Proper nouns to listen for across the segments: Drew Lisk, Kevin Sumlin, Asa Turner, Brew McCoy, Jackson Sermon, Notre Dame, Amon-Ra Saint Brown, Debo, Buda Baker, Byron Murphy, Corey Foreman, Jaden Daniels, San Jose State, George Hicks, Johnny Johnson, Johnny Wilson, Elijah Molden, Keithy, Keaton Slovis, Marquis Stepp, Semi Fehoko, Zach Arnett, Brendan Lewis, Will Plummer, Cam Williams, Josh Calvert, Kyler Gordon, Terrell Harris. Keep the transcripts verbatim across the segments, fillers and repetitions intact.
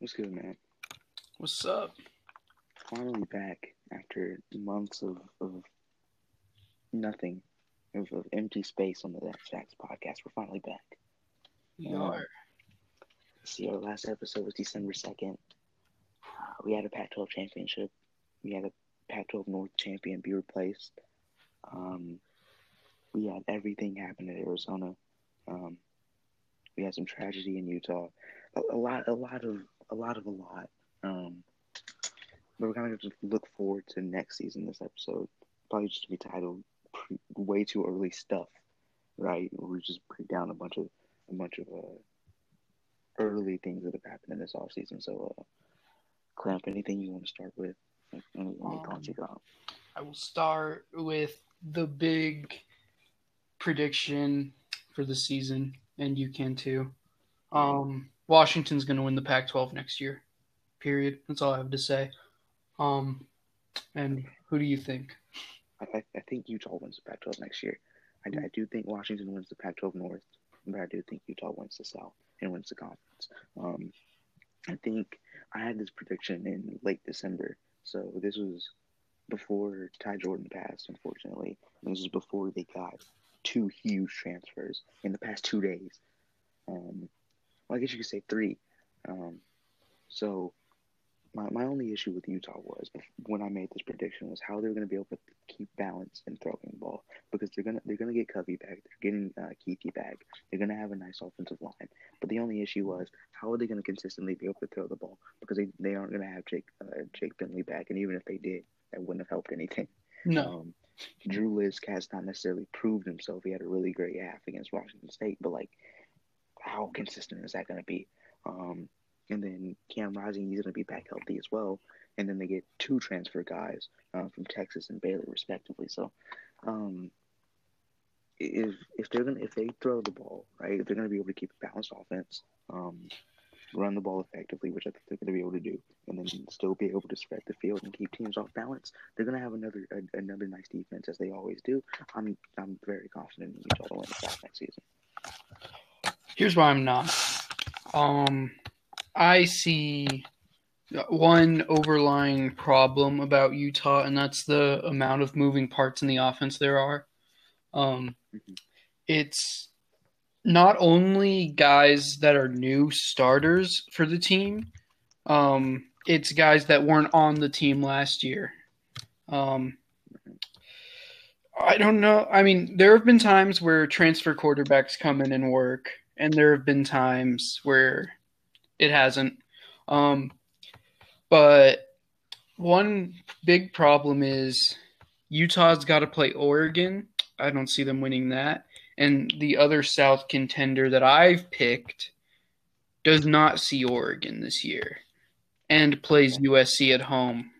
What's good, man? What's up? Finally back after months of, of nothing, of, of empty space on the That Stacks podcast. We're finally back. We um, are. See, our last episode was December second. Uh, we had a Pac twelve championship. We had a Pac twelve North champion be replaced. Um, we had everything happen at Arizona. Um, we had some tragedy in Utah. A, a lot, a lot of, a lot of a lot. Um, but we're kind of going to look forward to next season. This episode probably just to be titled pre- "Way Too Early Stuff," right? We just break down a bunch of, a bunch of uh, early things that have happened in this off season. So, uh, Clamp, anything you want to start with? Any, any um, thoughts you got? I will start with the big prediction for the season, and you can too. Um, Washington's going to win the Pac twelve next year, period. That's all I have to say. Um, and who do you think? I, I think Utah wins the Pac twelve next year. I, I do think Washington wins the Pac twelve North, but I do think Utah wins the South and wins the conference. Um, I think I had this prediction in late December, so this was before Ty Jordan passed, unfortunately. And this is before they got two huge transfers in the past two days. Um, well, I guess you could say three. Um, so my my only issue with Utah was when I made this prediction was how they're going to be able to keep balance and throwing the ball, because they're gonna they're gonna get Covey back, they're getting uh, Keithy back, they're gonna have a nice offensive line. But the only issue was how are they going to consistently be able to throw the ball, because they, they aren't going to have Jake uh, Jake Bentley back, and even if they did, that wouldn't have helped anything. No. Um, Drew Lisk has not necessarily proved himself. He had a really great half against Washington State, but, like, how consistent is that going to be? Um, and then Cam Rising, he's going to be back healthy as well. And then they get two transfer guys uh, from Texas and Baylor, respectively. So, um, if if they're gonna if they throw the ball right, if they're going to be able to keep a balanced offense, um, run the ball effectively, which I think they're going to be able to do, and then still be able to spread the field and keep teams off balance, they're going to have another a, another nice defense, as they always do. I'm I'm very confident in Utah to win the South next season. Here's why I'm not. Um, I see one overlying problem about Utah, and that's the amount of moving parts in the offense there are. Um, mm-hmm. It's not only guys that are new starters for the team, um, it's guys that weren't on the team last year. Um, I don't know. I mean, there have been times where transfer quarterbacks come in and work, and there have been times where it hasn't. Um, but one big problem is Utah's got to play Oregon. I don't see them winning that. And the other South contender that I've picked does not see Oregon this year and plays U S C at home.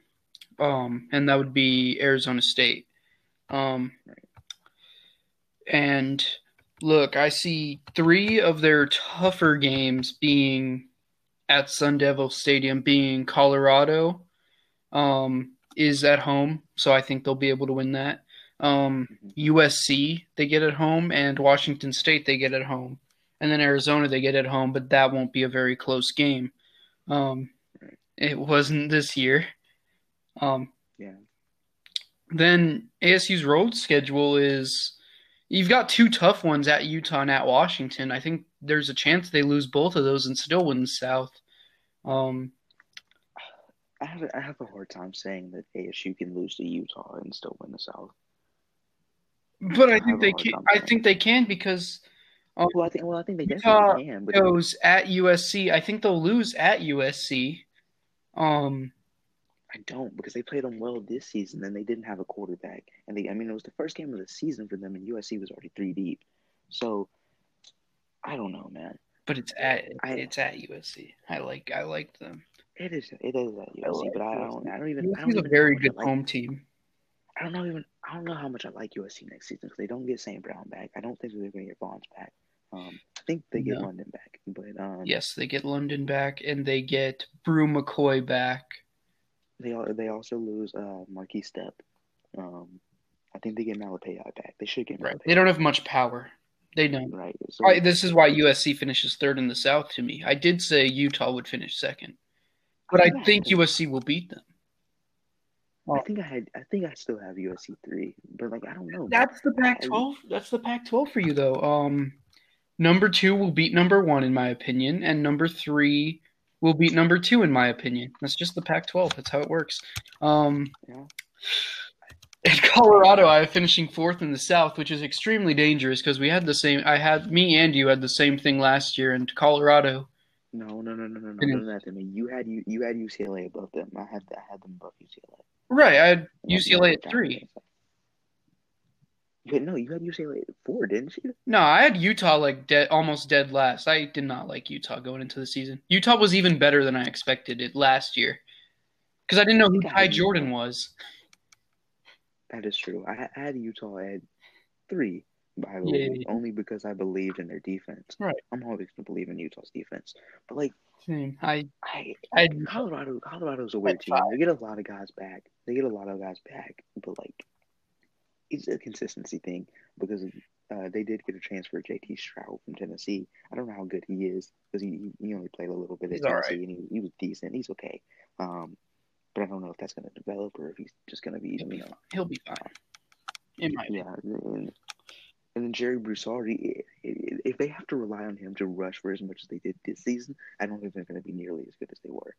Um, and that would be Arizona State. Um, and look, I see three of their tougher games being at Sun Devil Stadium, being Colorado um, is at home. So I think they'll be able to win that. Um, U S C, they get at home, and Washington State, they get at home. And then Arizona, they get at home, but that won't be a very close game. Um, it wasn't this year. Um, yeah. Then A S U's road schedule is – you've got two tough ones at Utah and at Washington. I think there's a chance they lose both of those and still win the South. Um, I have a, I have a hard time saying that A S U can lose to Utah and still win the South. But I, I think they can. I think they can because. Um, well, I think. Well, I think they definitely Utah can. But goes they... at U S C. I think they'll lose at U S C. Um, I don't, because they played them well this season, and they didn't have a quarterback. And they, I mean, it was the first game of the season for them, and U S C was already three deep. So, I don't know, man. But it's at I, it's at U S C. I like I like them. It is. It is at U S C, I like but I don't. I don't even. U S C's a very good like home team. I don't know even I don't know how much I like U S C next season, because they don't get Saint Brown back. I don't think they're going to get Bonds back. Um, I think they get no. London back, but um, yes, they get London back, and they get Brew McCoy back. They they also lose uh, Marquis Stepp. Um, I think they get Malatea back. They should get Malatea. Right. They don't have much power. They don't. Right. So, I, this is why U S C finishes third in the South to me. I did say Utah would finish second. But I, I think I U S C will beat them. I think I had. I think I still have U S C three, but like I don't know. That's the Pac twelve. That's the Pac twelve for you though. Um, number two will beat number one in my opinion, and number three will beat number two in my opinion. That's just the Pac twelve. That's how it works. Um, yeah. In Colorado, I am finishing fourth in the South, which is extremely dangerous because we had the same. I had me and you had the same thing last year, and Colorado. No, no, no, no, no, no, no, nothing. You had you, you had U C L A above them. I had I had them above U C L A. Right, I had U C L A at three. Wait, no, you had U C L A at four, didn't you? No, I had Utah like dead, almost dead last. I did not like Utah going into the season. Utah was even better than I expected it last year because I didn't know who Ty Jordan was. That is true. I, I had Utah at three, by the way, only because I believed in their defense. Right, I'm always going to believe in Utah's defense, but like. Same. I, I, I, Colorado, Colorado's a weird team. They get a lot of guys back. They get a lot of guys back, but like, it's a consistency thing because uh, they did get a transfer, J T. Stroud from Tennessee. I don't know how good he is because he he only played a little bit at Tennessee and he, he was decent. He's okay, um, but I don't know if that's going to develop or if he's just going to be. He'll be, you know, fine. He'll be fine. In my yeah. And, And then Jerry Broussard, he, if they have to rely on him to rush for as much as they did this season, I don't think they're going to be nearly as good as they were,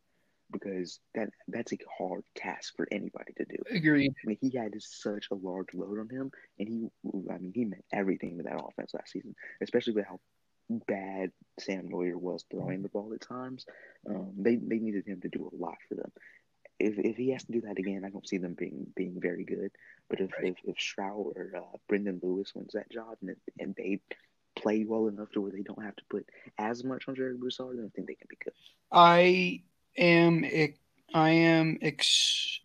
because that that's a hard task for anybody to do. Agreed. I mean, he had such a large load on him, and he, I mean, he meant everything to that offense last season, especially with how bad Sam Moyer was throwing the ball at times. Um, they they needed him to do a lot for them. If if he has to do that again, I don't see them being being very good. But if right. if, if Stroud or uh, Brendan Lewis wins that job and and they play well enough to where they don't have to put as much on Jerry Broussard, then I think they can be good. I am I am ex,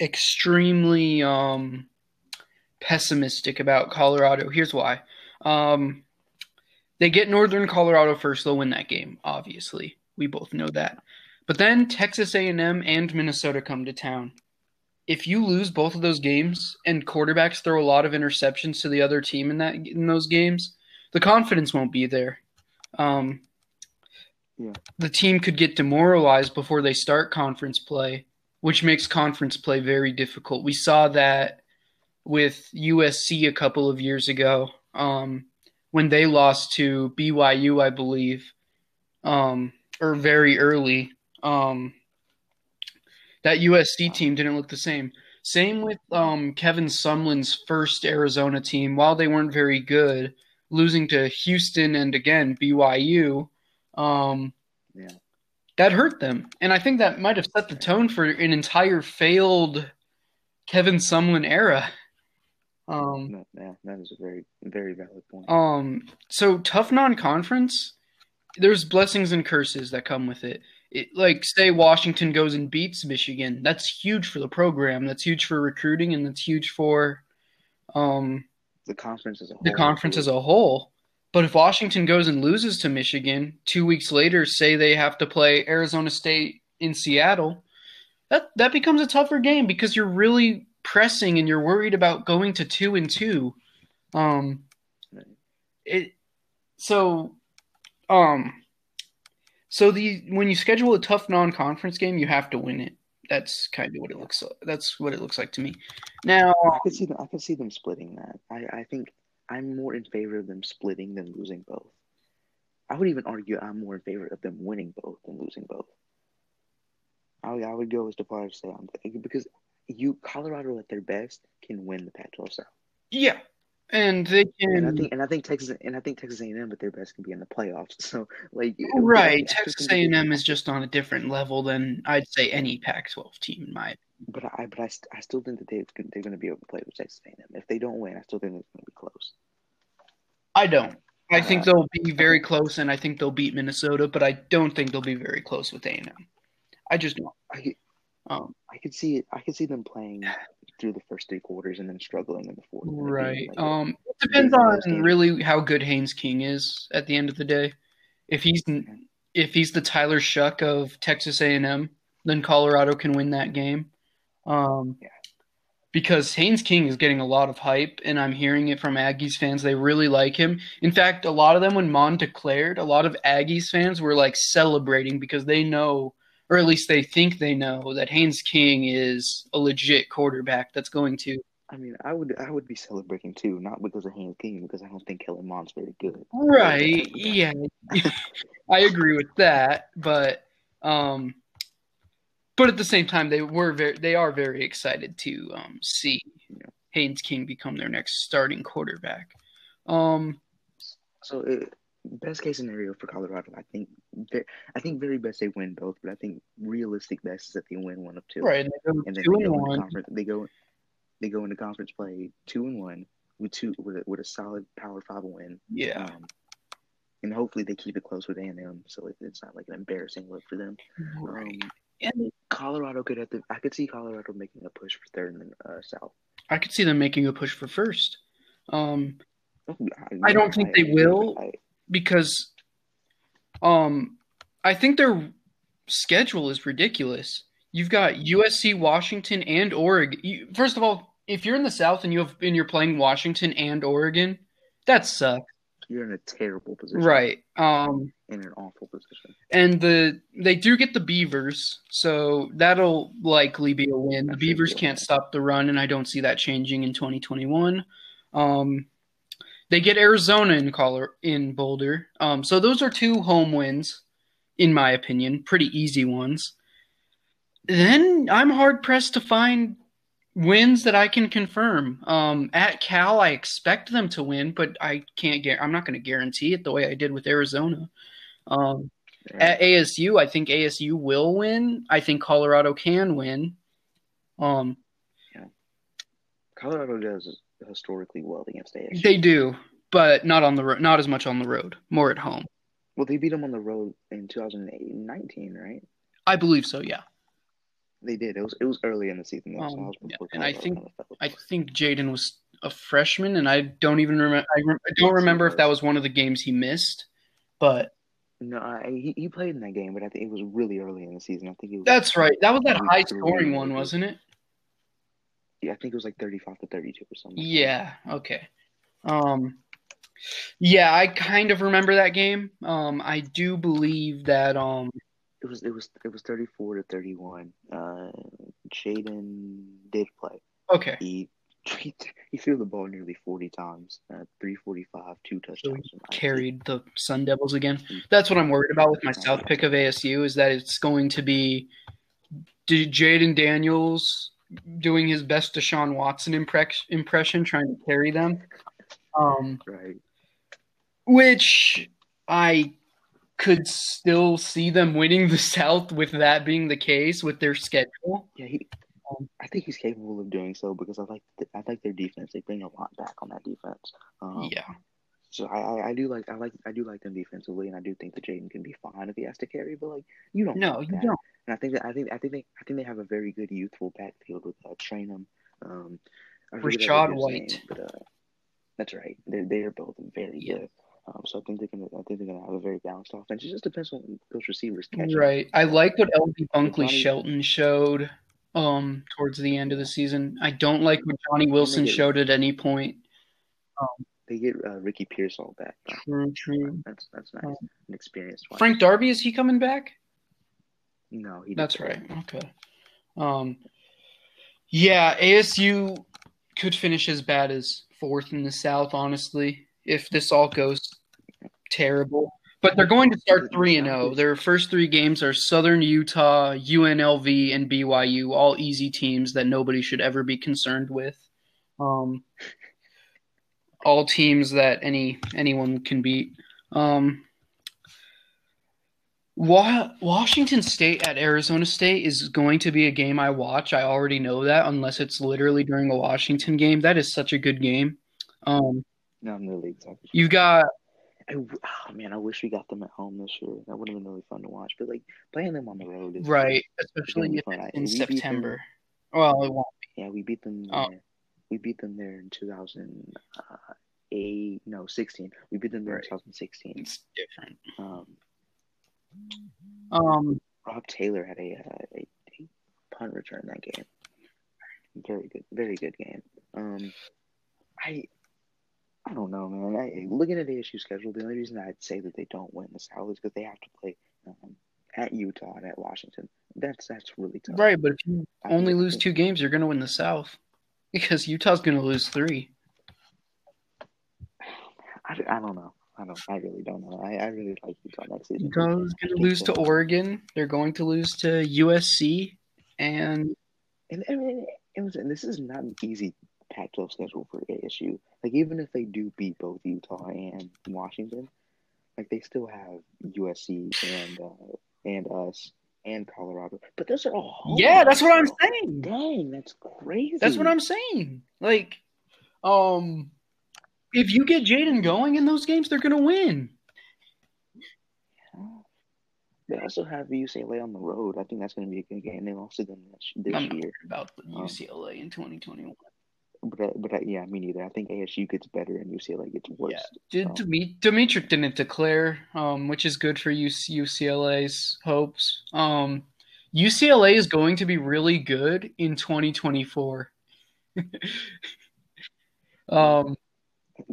extremely um, pessimistic about Colorado. Here's why: um, they get Northern Colorado first; they'll win that game. Obviously, we both know that. But then Texas A and M and Minnesota come to town. If you lose both of those games and quarterbacks throw a lot of interceptions to the other team in that in those games, the confidence won't be there. Um, yeah. The team could get demoralized before they start conference play, which makes conference play very difficult. We saw that with U S C a couple of years ago um, when they lost to B Y U, I believe, um, or very early. Um, that U S C team didn't look the same. Same with um, Kevin Sumlin's first Arizona team. While they weren't very good, losing to Houston and, again, B Y U, um, yeah. that hurt them. And I think that might have set the tone for an entire failed Kevin Sumlin era. Um, yeah, that is a very, very valid point. Um, so tough non-conference, there's blessings and curses that come with it. It, like, say Washington goes and beats Michigan. That's huge for the program. That's huge for recruiting, and that's huge for um, the conference as a whole. The conference as a whole. But if Washington goes and loses to Michigan two weeks later, say they have to play Arizona State in Seattle, that that becomes a tougher game because you're really pressing and you're worried about going to two and two. Um, it so um. So the when you schedule a tough non-conference game, you have to win it. That's kind of what it looks like. That's what it looks like to me. Now I can see them, I can see them splitting that. I, I think I'm more in favor of them splitting than losing both. I would even argue I'm more in favor of them winning both than losing both. I I would go as far as to say I'm because you Colorado at their best can win the Pac twelve South. Yeah. And they can, and I think, and I think Texas, and I think Texas A and M, but their best can be in the playoffs. So, like, right, yeah, Texas A and M is just on a different level than I'd say any Pac twelve team, in my opinion. But I, but I, I still think that they they're going to be able to play with Texas A and M. If they don't win, I still think it's going to be close. I don't. I uh, think they'll be very close, and I think they'll beat Minnesota. But I don't think they'll be very close with A and M. I just don't. I could, um, I could see it. I could see them playing through the first three quarters and then struggling in the fourth. Right. Like um, it depends on really how good Haynes King is at the end of the day. If he's if he's the Tyler Shuck of Texas A and M, then Colorado can win that game. Um, yeah. Because Haynes King is getting a lot of hype, and I'm hearing it from Aggies fans. They really like him. In fact, a lot of them, when Mon declared, a lot of Aggies fans were like celebrating because they know or at least they think they know, that Haynes King is a legit quarterback that's going to. I mean, I would I would be celebrating too, not because of Haynes King, because I don't think Kellen Mond's very good. Right, yeah. I agree with that, but um, but at the same time, they were very, they are very excited to um, see yeah. Haynes King become their next starting quarterback. Um, so it, best case scenario for Colorado, I think. I think very best they win both, but I think realistic best is that they win one of two. Right, and they go and then two they and go one. Conference, they go. They go into conference play two and one with two with a, with a solid Power Five win. Yeah, um, and hopefully they keep it close with A and M, so it, it's not like an embarrassing look for them. Right. Um, and Colorado could have to. I could see Colorado making a push for third in the uh, South. I could see them making a push for first. Um, I, I don't I, think they I, will I, because, um, I think their schedule is ridiculous. You've got U S C, Washington, and Oregon. First of all, if you're in the South and you have and you're playing Washington and Oregon, that sucks. You're in a terrible position, right? Um, in an awful position. And the they do get the Beavers, so that'll likely be a win. The Beavers can't stop the run, and I don't see that changing in twenty twenty-one. Um, they get Arizona in color in Boulder, um, so those are two home wins, in my opinion, pretty easy ones. Then I'm hard-pressed to find wins that I can confirm. Um, at Cal, I expect them to win, but I can't gu- I'm not going to guarantee it the way I did with Arizona. Um, yeah. At A S U, I think A S U will win. I think Colorado can win. Um, yeah. Colorado does historically well against A S U. They do, but not on the ro- not as much on the road, more at home. Well, they beat them on the road in two thousand nineteen, right? I believe so, yeah. They did. It was it was early in the season. Though, um, so I was yeah. And I think I think Jaden was a freshman, and I don't even remember. I, re- I don't remember if that was one of the games he missed, but no, I, he he played in that game, but I think it was really early in the season. I think it was, that's right. That was that high scoring one, wasn't it? Yeah, I think it was like thirty-five to thirty-two or something. Yeah. Okay. Um. Yeah, I kind of remember that game. Um. I do believe that. Um. It was it was it was thirty four to thirty one. Uh, Jaden did play. Okay. He, he he threw the ball nearly forty times. Uh, three forty five, two touchdowns. So carried the Sun Devils again. That's what I'm worried about with my South pick of A S U is that it's going to be Jaden Daniels doing his best Deshaun Watson impress, impression, trying to carry them. Um, right. Which I. Could still see them winning the South with that being the case with their schedule. Yeah, he, um, I think he's capable of doing so because I like the, I like their defense. They bring a lot back on that defense. Um, yeah. So I, I, I do like I like I do like them defensively, and I do think that Jaden can be fine if he has to carry. But like you don't. No, like you don't. And I think that I think I think they I think they have a very good youthful backfield with uh, Trainum, um, Rashad White. Name, but, uh, that's right. They they are both very yeah. good. Um, so I think they can. I think they're going to have a very balanced offense. It just depends on those receivers catching. Right. I like what L B Bunkley Shelton showed um, towards the end of the season. I don't like what Johnny Wilson get, showed at any point. Um, they get uh, Ricky Pearsall back. True, true. That's that's nice. Um, An experienced one. Frank Darby, is he coming back? No, he. Didn't that's play. Right. Okay. Um. Yeah, A S U could finish as bad as fourth in the South, honestly, if this all goes terrible. But they're going to start three and oh. Their first three games are Southern Utah, U N L V, and B Y U, all easy teams that nobody should ever be concerned with. Um, all teams that any anyone can beat. Um, Wa- Washington State at Arizona State is going to be a game I watch. I already know that, unless it's literally during a Washington game. That is such a good game. Um, No, I'm really excited. You got I, oh, man, I wish we got them at home this year. That would have been really fun to watch. But like playing them on the road is right, especially if it's in September. Well, it won't be. Yeah, we beat them there. Oh. We beat them there in two thousand eight. No, sixteen. We beat them there right. in twenty sixteen. It's different. Um, um, Rob Taylor had a, a, a punt return that game. Very good, very good game. Um, I. I don't know, man. I, looking at A S U's schedule, the only reason I'd say that they don't win the South is because they have to play um, at Utah and at Washington. That's that's really tough. Right, but if you only lose two games, you're going to win the South because Utah's going to lose three. I, I don't know. I don't. I really don't know. I, I really like Utah next season. Utah's going to lose to Oregon. They're going to lose to U S C, and and, and, and, was, and this is not an easy Pac twelve schedule for A S U. Like even if they do beat both Utah and Washington, like they still have U S C and uh, and us and Colorado. But those are all home. Yeah, that's what I'm saying. Dang, that's crazy. That's what I'm saying. Like, um. If you get Jaden going in those games, they're going to win. Yeah. They also have U C L A on the road. I think that's going to be a good game. They've also done that this I'm year. I'm not about the U C L A um, in twenty twenty-one. But, but yeah, me neither. I think A S U gets better and U C L A gets worse. Yeah. Um, Demetri didn't declare, um, which is good for U C L A's hopes. Um, U C L A is going to be really good in twenty twenty-four. um.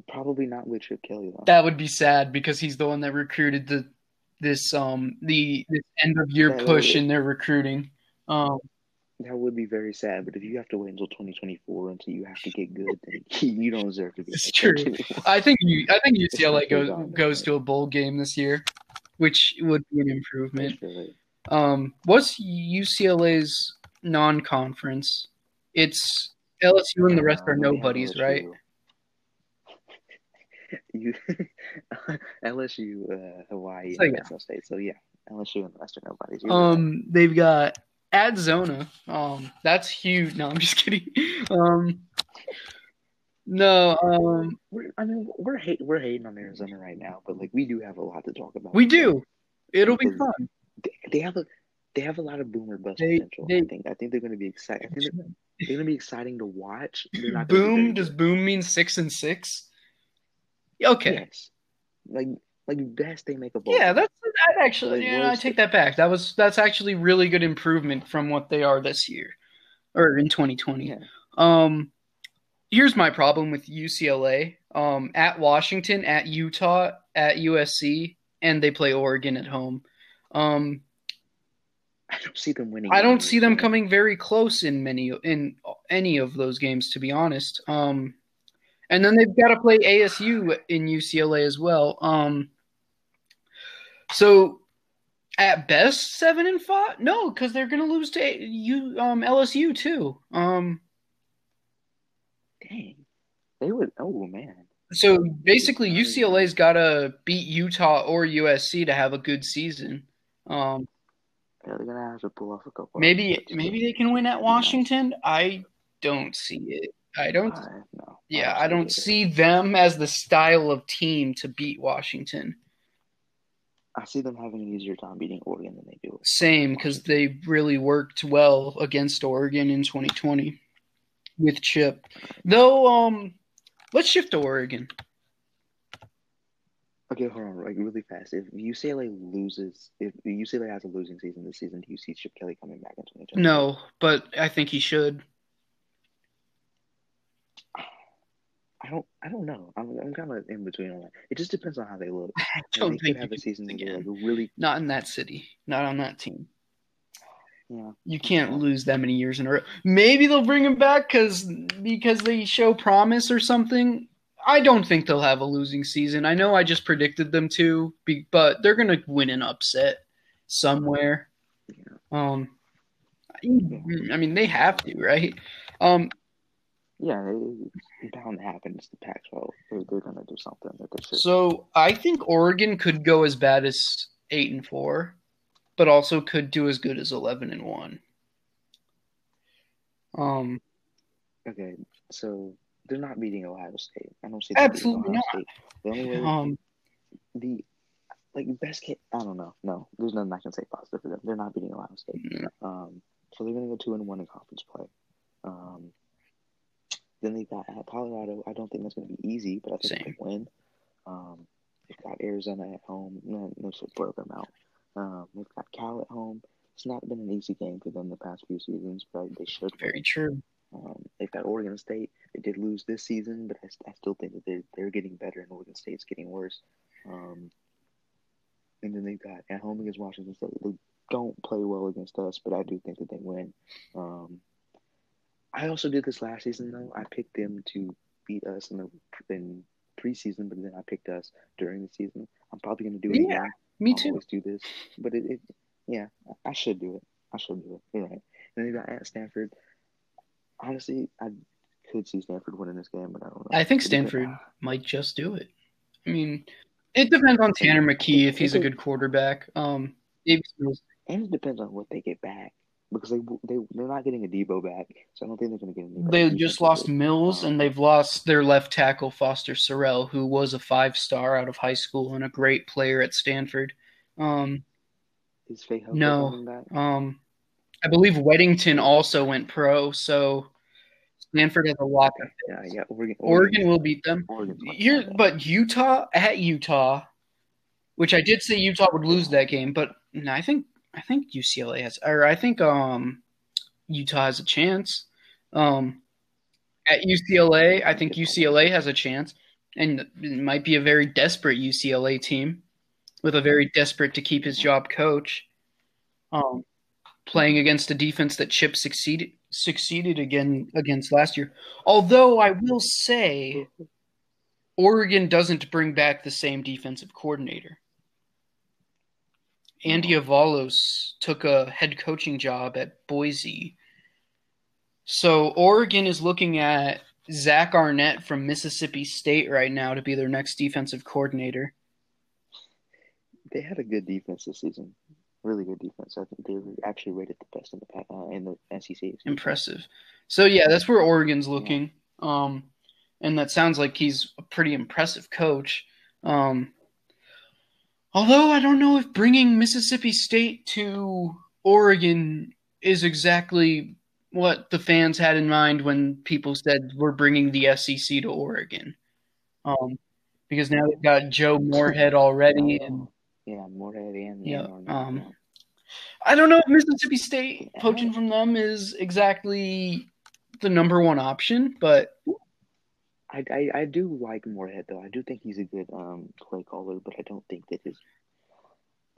Probably not with Chip Kelly, though. That would be sad because he's the one that recruited the this um the this end of year that push would, in their recruiting. Um, that would be very sad. But if you have to wait until twenty twenty-four until you have to get good, then you don't deserve to be. It's true. I think you. I think U C L A goes goes to a bowl game this year, which would be an improvement. Um, what's U C L A's non-conference? It's L S U and the rest are nobodies, right? You, L S U, uh, Hawaii, and San Jose State. So yeah, L S U and the rest are nobodies. Um, they've got Arizona. Um, that's huge. No, I'm just kidding. Um, no. Um, we're, I mean, we're hate, we're hating on Arizona right now, but like we do have a lot to talk about. We do. It'll be fun. They, they have a they have a lot of boomer bust they, potential. They, I think I think they're going to be exciting. They're, they're going to be exciting to watch. Not boom? Does boom mean six and six? Okay. Yes. Like, like best they make a bowl. Yeah, that's that actually. Like, yeah, I take that back. That was that's actually really good improvement from what they are this year, or in twenty twenty. Yeah. Um, here's my problem with U C L A. Um, at Washington, at Utah, at U S C, and they play Oregon at home. Um, I don't see them winning. I don't see them coming very close in many in any of those games, to be honest. Um. And then they've got to play A S U in U C L A as well. Um, so at best seven and five? No, because they're going to lose to A- U, um, L S U too. Um, Dang, they would. Oh man. So basically, U C L A's got to beat Utah or U S C to have a good season. Um, yeah, they're going to have to pull off a couple. Maybe maybe they can win at Washington. I don't see it. I don't. Uh, no, yeah, I don't see them as the style of team to beat Washington. I see them having an easier time beating Oregon than they do. Same, because they really worked well against Oregon in twenty twenty with Chip. Though, um, let's shift to Oregon. Okay, hold on, like really fast. If U C L A loses, if U C L A has a losing season this season, do you see Chip Kelly coming back in twenty twenty? No, but I think he should. I don't. I don't know. I'm. I'm kind of in between on that. It just depends on how they look. I don't they think could have a season again. Like really, not in that city, not on that team. Yeah, you can't yeah. lose that many years in a row. Maybe they'll bring him back because because they show promise or something. I don't think they'll have a losing season. I know I just predicted them to, be, but they're gonna win an upset somewhere. Yeah. Um, I mean they have to, right? Um. Yeah, it's bound to happen. It's the Pac twelve. They're, they're going to do something that they should. So I think Oregon could go as bad as eight and four, but also could do as good as eleven and one. Um. Okay, so they're not beating Ohio State. I don't see them absolutely beating Ohio not. State. The only way um, the like best case, I don't know. No, there's nothing I can say positive for them. They're not beating Ohio State. No. Um. So they're going to go two and one in conference play. Um. Then they got at Colorado. I don't think that's going to be easy, but I think they win. Um, they've got Arizona at home. No, no sort of broke them out. Um, they've got Cal at home. It's not been an easy game for them the past few seasons, but they should. Very win. True. Um, they've got Oregon State. They did lose this season, but I, I still think that they're, they're getting better and Oregon State's getting worse. Um, and then they've got at home against Washington State. They don't play well against us, but I do think that they win. Um, I also did this last season, though. I picked them to beat us in the in preseason, but then I picked us during the season. I'm probably going to do it yeah, again. Me too. I always do this. But, it, it, yeah, I should do it. I should do it. You're right. And they got at Stanford. Honestly, I could see Stanford winning this game, but I don't know. I think Stanford might just do it. I mean, it depends on Tanner McKee if he's a good quarterback. Um, and it depends on what they get back, because they they they're not getting a Debo back, so I don't think they're going to get a Debo. They just lost Mills, and they've lost their left tackle Foster Sorrell, who was a five star out of high school and a great player at Stanford. Um, Is Faye Huff coming back? No, um, I believe Weddington also went pro, so Stanford has a lot of things. Yeah, yeah. Oregon, Oregon, Oregon will beat them. Here, but Utah at Utah, which I did say Utah would lose that game, but no, I think I think U C L A has, or I think um, Utah has a chance. Um, at U C L A, I think U C L A has a chance, and it might be a very desperate U C L A team with a very desperate to keep his job coach, um, playing against a defense that Chip succeeded. Succeeded again against last year. Although I will say Oregon doesn't bring back the same defensive coordinator. Andy Avalos took a head coaching job at Boise. So Oregon is looking at Zach Arnett from Mississippi State right now to be their next defensive coordinator. They had a good defense this season. Really good defense. I think they were actually rated the best in the uh, in the S E C. Impressive. So yeah, that's where Oregon's looking. Yeah. Um, and that sounds like he's a pretty impressive coach. Um, although I don't know if bringing Mississippi State to Oregon is exactly what the fans had in mind when people said we're bringing the S E C to Oregon, um, because now they've got Joe Moorhead already and. Yeah, Moorhead and yeah. Um, I don't know if Mississippi State poaching from them is exactly the number one option, but I, I, I do like Moorhead though. I do think he's a good um, play caller, but I don't think that his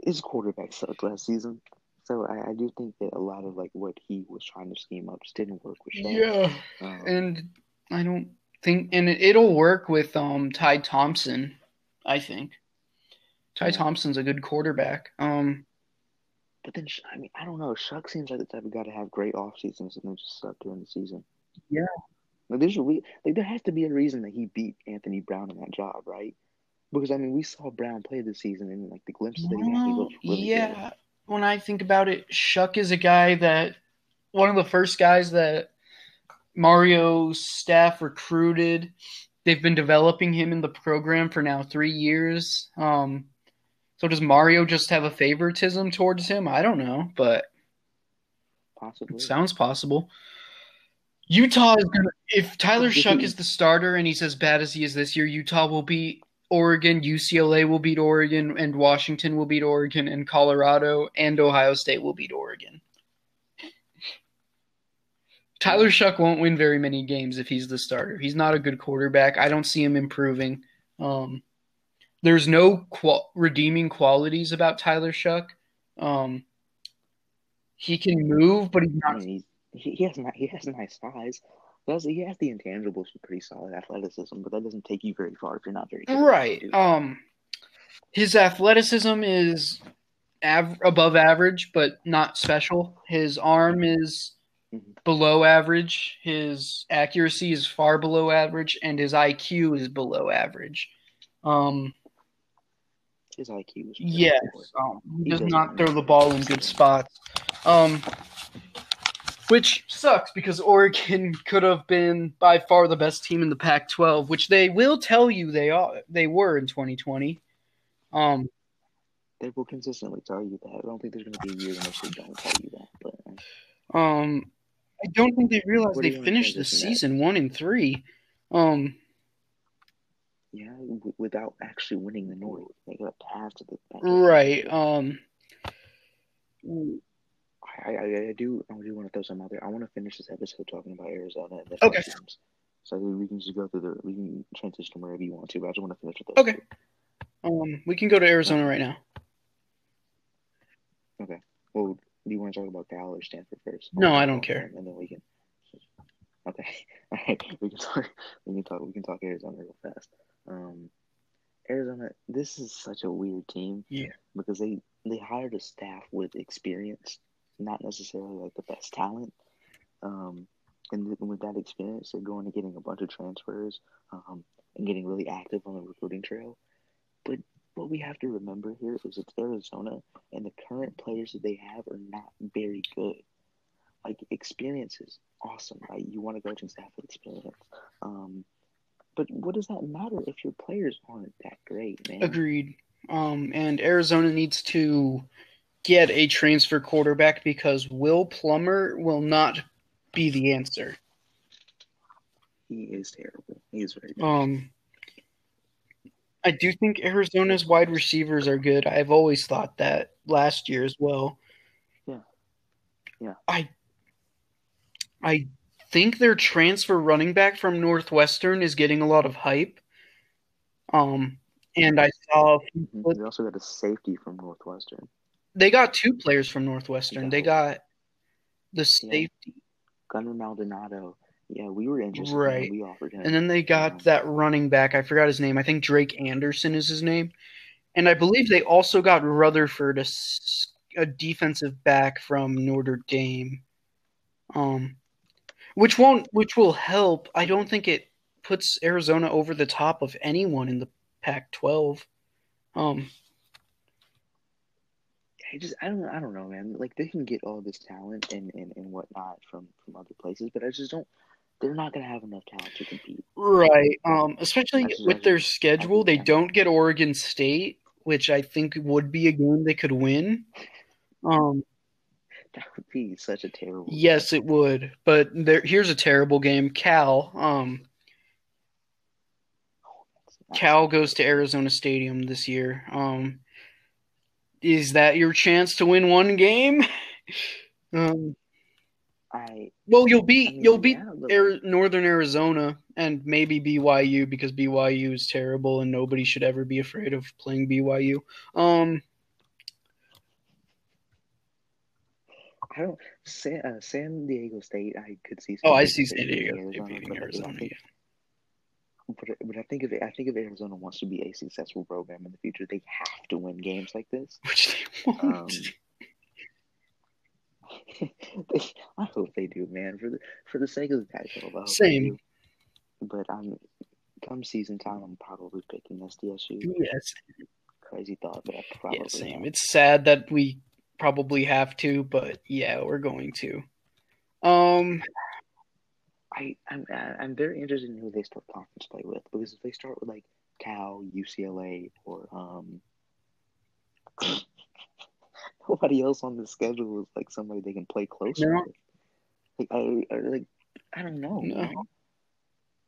his quarterback sucked last season. So I, I do think that a lot of like what he was trying to scheme up just didn't work with Shane. Yeah, um, and I don't think, and it, it'll work with um Ty Thompson, I think. Ty Thompson's a good quarterback. Um, but then, I mean, I don't know. Shuck seems like the type of guy to have great off seasons and then just suck during the season. Yeah. Like, there's a re- like there has to be a reason that he beat Anthony Brown in that job, right? Because, I mean, we saw Brown play this season and, like, the glimpses that he had, he looked really yeah. good. When I think about it, Shuck is a guy that – one of the first guys that Mario's staff recruited. They've been developing him in the program for now three years. Um So does Mario just have a favoritism towards him? I don't know, but possibly. It sounds possible. Utah is gonna, if Tyler Shuck is the starter and he's as bad as he is this year, Utah will beat Oregon, U C L A will beat Oregon, and Washington will beat Oregon, and Colorado and Ohio State will beat Oregon. Tyler Shuck won't win very many games if he's the starter. He's not a good quarterback. I don't see him improving. Um There's no qual- redeeming qualities about Tyler Shuck. Um, he can move, but he's not. I mean, he, he has not. He has nice size. He has, he has the intangibles for pretty solid athleticism, but that doesn't take you very far if you're not very good. Right. Um, his athleticism is av- above average, but not special. His arm is mm-hmm. below average. His accuracy is far below average, and his I Q is below average. Um. His I Q was yes, um, he does not throw the ball in good spots, um, which sucks because Oregon could have been by far the best team in the Pac twelve, which they will tell you they are. They were in twenty twenty. Um, they will consistently tell you that. I don't think there's going to be a year in which they don't tell you that. But um, I don't think they realize they finished the season one and three. Um. Yeah, w- without actually winning the North, they got past the right. Um, I, I, I do. I do want to throw some out there. I want to finish this episode talking about Arizona. And okay. Games. So we can just go through the. We can transition wherever you want to, but I just want to finish with those. Okay. Two. Um, we can go to Arizona right now. Okay. Well, do you want to talk about Cal or Stanford first? No, I don't care. And then we can. Okay, all right. We can talk. We can talk. We can talk Arizona real fast. Um, Arizona. This is such a weird team. Yeah. Because they they hired a staff with experience, not necessarily like the best talent. Um, and th- with that experience, they're going and getting a bunch of transfers. Um, and getting really active on the recruiting trail. But what we have to remember here is it's Arizona, and the current players that they have are not very good. Like, experience is awesome, right? You want a coaching staff with experience. Um, but what does that matter if your players aren't that great, man? Agreed. Um, and Arizona needs to get a transfer quarterback because Will Plummer will not be the answer. He is terrible. He is very bad. Um, I do think Arizona's wide receivers are good. I've always thought that last year as well. Yeah. Yeah. I I think their transfer running back from Northwestern is getting a lot of hype. Um, and I saw mm-hmm. – They also got a safety from Northwestern. They got two players from Northwestern. Yeah. They got the safety. Yeah. Gunnar Maldonado. Yeah, we were interested. Right. We offered him. And then they got um, that running back. I forgot his name. I think Drake Anderson is his name. And I believe they also got Rutherford, a, a defensive back from Notre Dame, um, which won't, which will help. I don't think it puts Arizona over the top of anyone in the Pac twelve. Um, I just I don't I don't know, man. Like, they can get all this talent and, and, and whatnot from, from other places, but I just don't. They're not going to have enough talent to compete. Right. Um, especially with their schedule, they don't get Oregon State, which I think would be a game they could win. Um, that would be such a terrible game. Yes, it would. But there, here's a terrible game. Cal. Um, Cal goes to Arizona Stadium this year. Um, is that your chance to win one game? um I, well, you'll beat I mean, you'll beat yeah, Air, Northern Arizona and maybe B Y U because B Y U is terrible and nobody should ever be afraid of playing B Y U. Um, I don't San, uh, San Diego State. I could see. San oh, Diego I see State San Diego Arizona, State beating Arizona. But I, think, yeah. but, but I think if I think if Arizona wants to be a successful program in the future, they have to win games like this, which they won't. Um, I hope they do, man. For the for the sake of the Pac twelve. Same. But I'm come season time, I'm probably picking S D S U. Yes. Crazy thought, but I probably. Yeah, same. Don't. It's sad that we probably have to, but yeah, we're going to. Um, I I'm I'm very interested in who they start conference play with, because if they start with like Cal, U C L A, or um. Nobody else on the schedule is like somebody they can play closer no. with. Like I, I, like, I don't know. No.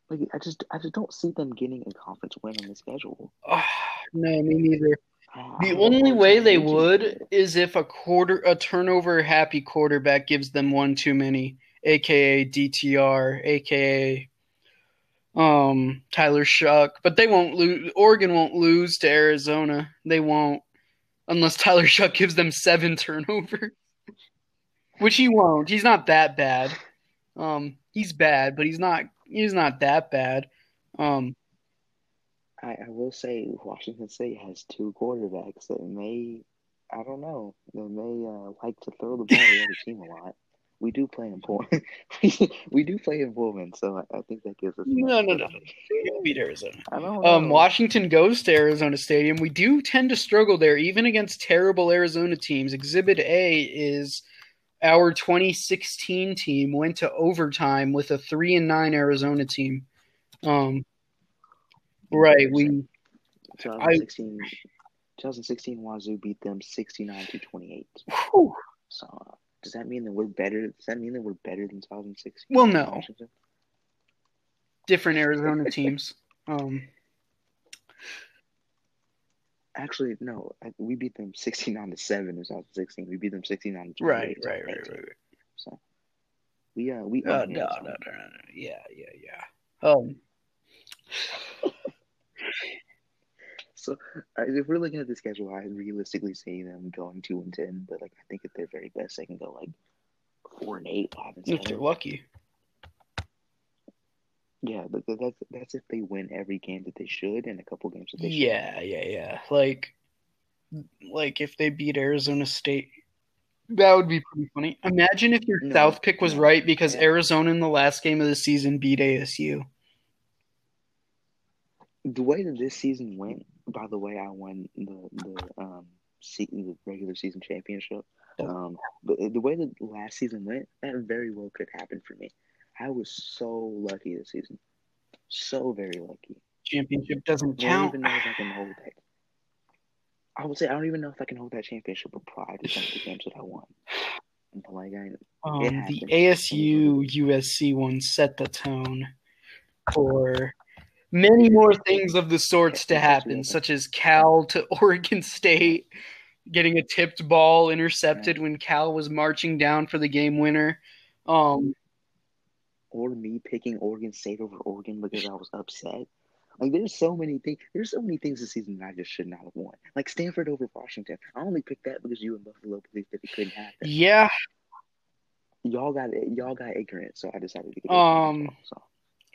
Like, I just, I just don't see them getting a conference win on the schedule. Uh, no, me neither. Uh, the only way they would is if a quarter, a turnover happy quarterback gives them one too many, aka D T R, aka um Tyler Shuck. But they won't lose. Oregon won't lose to Arizona. They won't. Unless Tyler Shuck gives them seven turnovers, which he won't. He's not that bad. Um, he's bad, but he's not. He's not that bad. Um, I, I will say Washington State has two quarterbacks that may, I don't know, they may uh, like to throw the ball at the other team a lot. We do play in Pullman. we do play in Pullman, so I, I think that gives us. No, no, no. We beat Arizona. I don't know. Um, Washington goes to Arizona Stadium. We do tend to struggle there, even against terrible Arizona teams. Exhibit A is our twenty sixteen team went to overtime with a three and nine Arizona team. Um, right, we. twenty sixteen, I, twenty sixteen Wazoo beat them sixty-nine to twenty-eight. Whew. So. Does that mean that we're better? Does that mean that we're better than two thousand sixteen? Well, no. Washington? Different Arizona teams. Um, Actually, no. We beat them sixty-nine to seven in two thousand sixteen. We beat them sixty-nine to twenty. Right, right, right, right, right. So we uh we. Uh, no, no, no, no, no. Yeah, yeah, yeah. Um. So if we're looking at the schedule, I realistically see them going two and ten. But like, I think at their very best, they can go like four and eight, five and seven. If they're lucky. Yeah, but that's that's if they win every game that they should and a couple games that they should. Yeah, yeah, yeah. Like, like if they beat Arizona State, that would be pretty funny. Imagine if your no, South pick was no, right because yeah. Arizona in the last game of the season beat A S U. The way that this season went, by the way, I won the the um season, the regular season championship. Um, but the way that last season went, that very well could happen for me. I was so lucky this season, so very lucky. Championship doesn't count. I don't even know if I can hold that. I would say I don't even know if I can hold that championship with pride in some of the games that I won. Like I, um, the A S U U S C one set the tone for many more things of the sorts to happen, such as Cal to Oregon State, getting a tipped ball intercepted right. when Cal was marching down for the game winner. Um, or me picking Oregon State over Oregon because I was upset. Like, there's so many things. There's so many things this season that I just should not have won. Like Stanford over Washington. I only picked that because you and Buffalo believed that it couldn't happen. Yeah. Y'all got y'all got ignorant, so I decided to get um, it. So.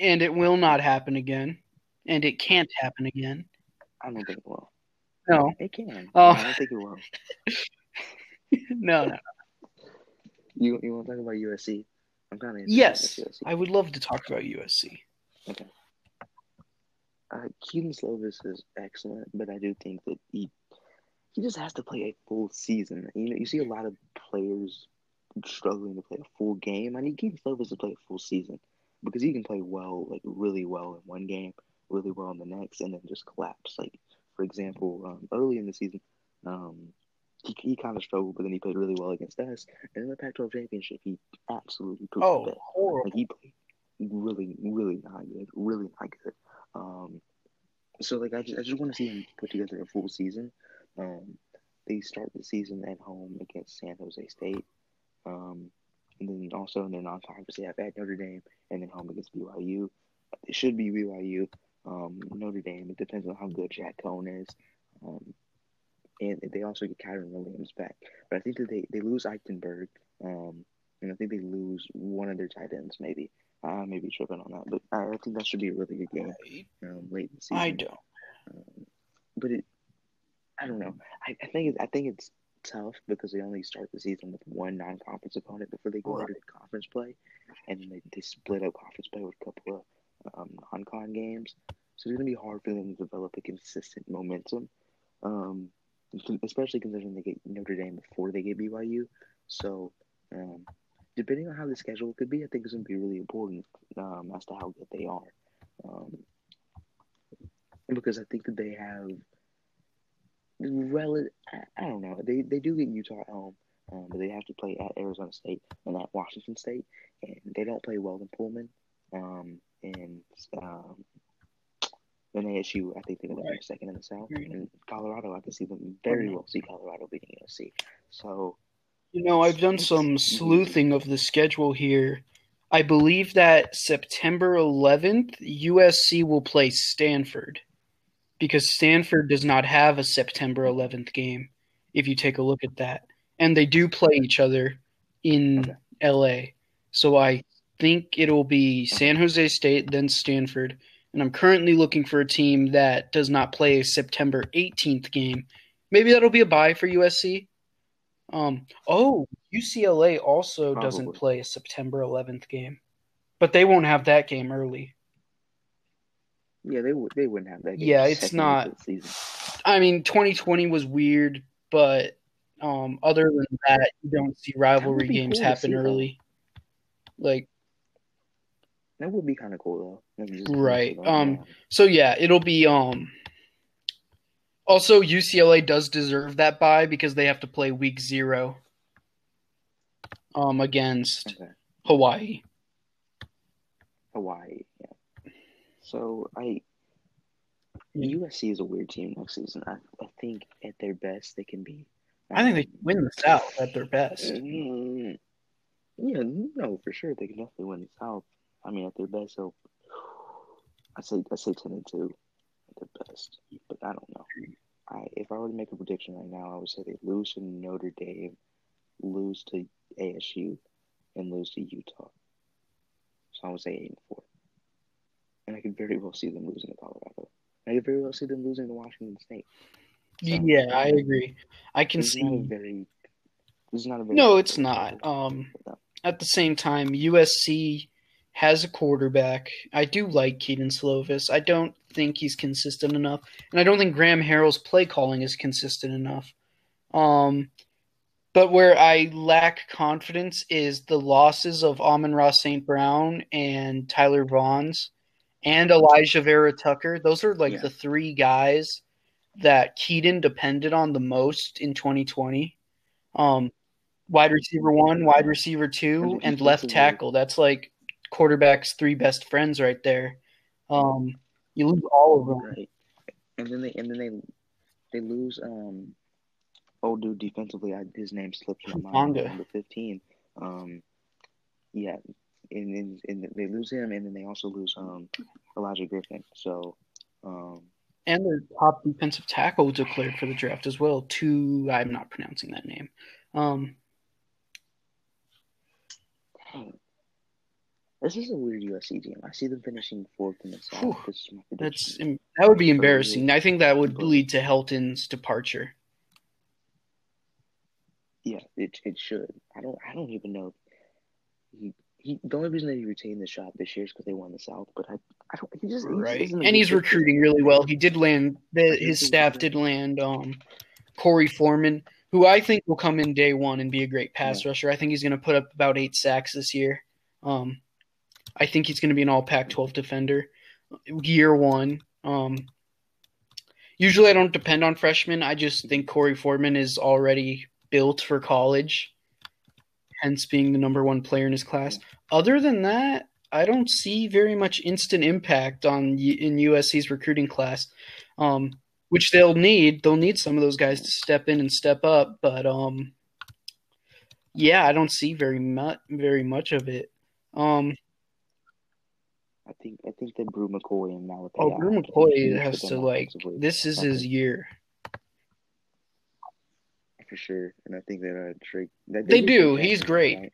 And it will not happen again. And it can't happen again. I don't think it will. No. It can. Oh. I don't think it will. no, no. You you want to talk about U S C? I'm kind of yes. U S C. I would love to talk about U S C. Okay. Uh, Keaton Slovis is excellent, but I do think that he he just has to play a full season. You know, you see a lot of players struggling to play a full game. I need Keaton Slovis to play a full season because he can play well, like really well in one game, really well in the next, and then just collapse. Like, for example, um, early in the season, um, he, he kind of struggled, but then he played really well against us. And in the Pac twelve championship, he absolutely proved oh, it. Oh, like, he played really, really not good, really not good. Um, so like I just I just want to see him put together a full season. Um, they start the season at home against San Jose State, um, and then also in their non-conference they have at Notre Dame, and then home against B Y U. It should be B Y U, um, Notre Dame. It depends on how good Jack Cohn is, um, and they also get Kyron Williams back. But I think that they, they lose Eichenberg, um, and I think they lose one of their tight ends maybe. I may be tripping on that, but I think that should be a really good game um, late in the season. I don't, um, but it, I don't know. I, I think it, I think it's tough because they only start the season with one non-conference opponent before they go right. into the conference play, and then they, they split up conference play with a couple of um, non-con games. So it's gonna be hard for them to develop a consistent momentum, um, especially considering they get Notre Dame before they get B Y U. So. Um, Depending on how the schedule could be, I think it's going to be really important um, as to how good they are. Um, because I think that they have rel- – I don't know. They they do get Utah at home, um, but they have to play at Arizona State and at Washington State. And they don't play well in Pullman. Um, and um, in A S U, I think they're going to be second in the South. And Colorado, I can see them very well see Colorado beating U S C. So – You know, I've done some sleuthing of the schedule here. I believe that September eleventh, U S C will play Stanford because Stanford does not have a September eleventh game, if you take a look at that. And they do play each other in okay. L A. So I think it'll be San Jose State, then Stanford. And I'm currently looking for a team that does not play a September eighteenth game. Maybe that'll be a bye for U S C. Um. Oh, U C L A also Probably. doesn't play a September eleventh game, but they won't have that game early. Yeah, they would. They wouldn't have that game. Yeah, it's not. I mean, twenty twenty was weird, but um, other than that, you don't see rivalry games cool happen early. That. Like that would be kind of cool though. Just right. Cool, um. Yeah. So yeah, it'll be um. Also, U C L A does deserve that bye because they have to play week zero um, against okay. Hawaii. Hawaii, yeah. So, I yeah. U S C is a weird team next season. I, I think at their best they can be. Um, I think they can win the South at their best. Yeah, no, for sure. They can definitely win the South. I mean, at their best, so I say, I say ten and two. the best, but I don't know. I, if I were to make a prediction right now, I would say they lose to Notre Dame, lose to A S U, and lose to Utah. So I would say eight and four. And I could very well see them losing to Colorado. I could very well see them losing to Washington State. So, yeah, I agree. I can see. Not a very, it's not a very. No, it's not. Um, at the same time, U S C has a quarterback. I do like Keaton Slovis. I don't think he's consistent enough, and I don't think Graham Harrell's play calling is consistent enough. Um, but where I lack confidence is the losses of Amon-Ra Saint Brown and Tyler Bonds and Elijah Vera Tucker. Those are like yeah. the three guys that Keaton depended on the most in twenty twenty. Um, wide receiver one, wide receiver two, and left tackle. That's like quarterback's three best friends right there. Um, you lose all of them. Right. And then they and then they they lose um old dude defensively. I, his name slips from my mind. Number fifteen. Um, yeah, and, and and they lose him, and then they also lose um Elijah Griffin. So um. And their top defensive tackle declared for the draft as well. Two, I'm not pronouncing that name. Um, Dang. This is a weird U S C team. I see them finishing fourth in the South. That's that would be embarrassing. I think that would lead to Helton's departure. Yeah, it it should. I don't I don't even know. He, He, the only reason they retained the shot this year is because they won the South, but I, I don't. He just right, he and he's recruiting really well. He did land the, his staff did land um, Corey Foreman, who I think will come in day one and be a great pass yeah. rusher. I think he's going to put up about eight sacks this year. Um, I think he's going to be an All Pac twelve defender year one. Um, usually I don't depend on freshmen. I just think Corey Foreman is already built for college. Hence being the number one player in his class. Other than that, I don't see very much instant impact on in U S C's recruiting class, um, which they'll need. They'll need some of those guys to step in and step up. But, um, yeah, I don't see very much, very much of it. Um, I think I think that Brew McCoy and Malatea. Oh, Brew McCoy has to, like, this is his year. For sure, and I think they're a trick. They, they do. He's great. Right?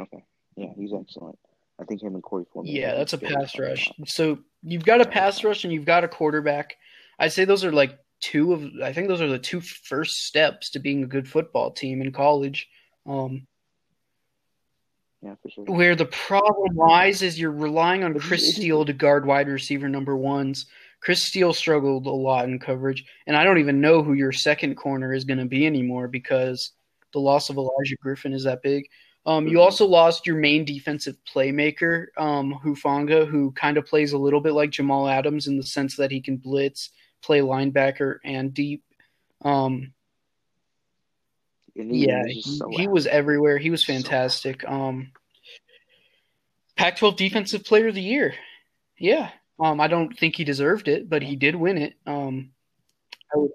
Okay. Yeah, he's excellent. I think him and Corey Foreman. Yeah, that's a pass rush. So you've got a pass rush and you've got a quarterback. I'd say those are like two of – I think those are the two first steps to being a good football team in college. Um, yeah, for sure. Where the problem lies is you're relying on Chris Steele to guard wide receiver number ones. Chris Steele struggled a lot in coverage, and I don't even know who your second corner is going to be anymore because the loss of Elijah Griffin is that big. Um, you also lost your main defensive playmaker, um, Hufanga, who kind of plays a little bit like Jamal Adams in the sense that he can blitz, play linebacker, and deep. Um, and he yeah, was so he, he was everywhere. He was fantastic. So um, Pac twelve Defensive Player of the Year. Yeah. Um, I don't think he deserved it, but he did win it. Um, I would,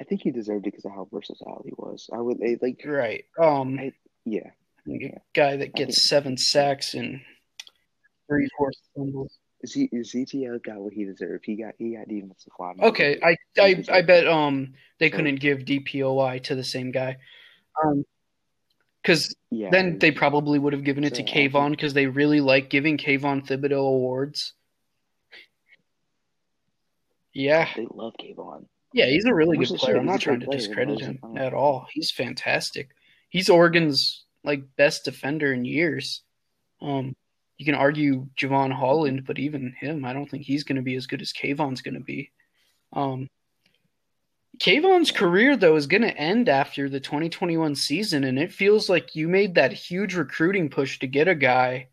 I think he deserved it because of how versatile he was. I would I, like right. Um, I, yeah, a guy that gets seven sacks and three, four fumbles. Z T L got what he deserved. He got he got defensive lineman. Okay, I I, I bet um they couldn't give D P O Y to the same guy. Um, Because yeah, then they probably would have given it so, to Kayvon because they really like giving Kayvon Thibodeau awards. Yeah. They love Kayvon. Yeah, he's a really he's good player. I'm not trying to discredit him at all. He's fantastic. He's Oregon's like best defender in years. Um, you can argue Javon Holland, but even him, I don't think he's going to be as good as Kayvon's going to be. Um Kayvon's career, though, is going to end after the twenty twenty-one season, and it feels like you made that huge recruiting push to get a guy.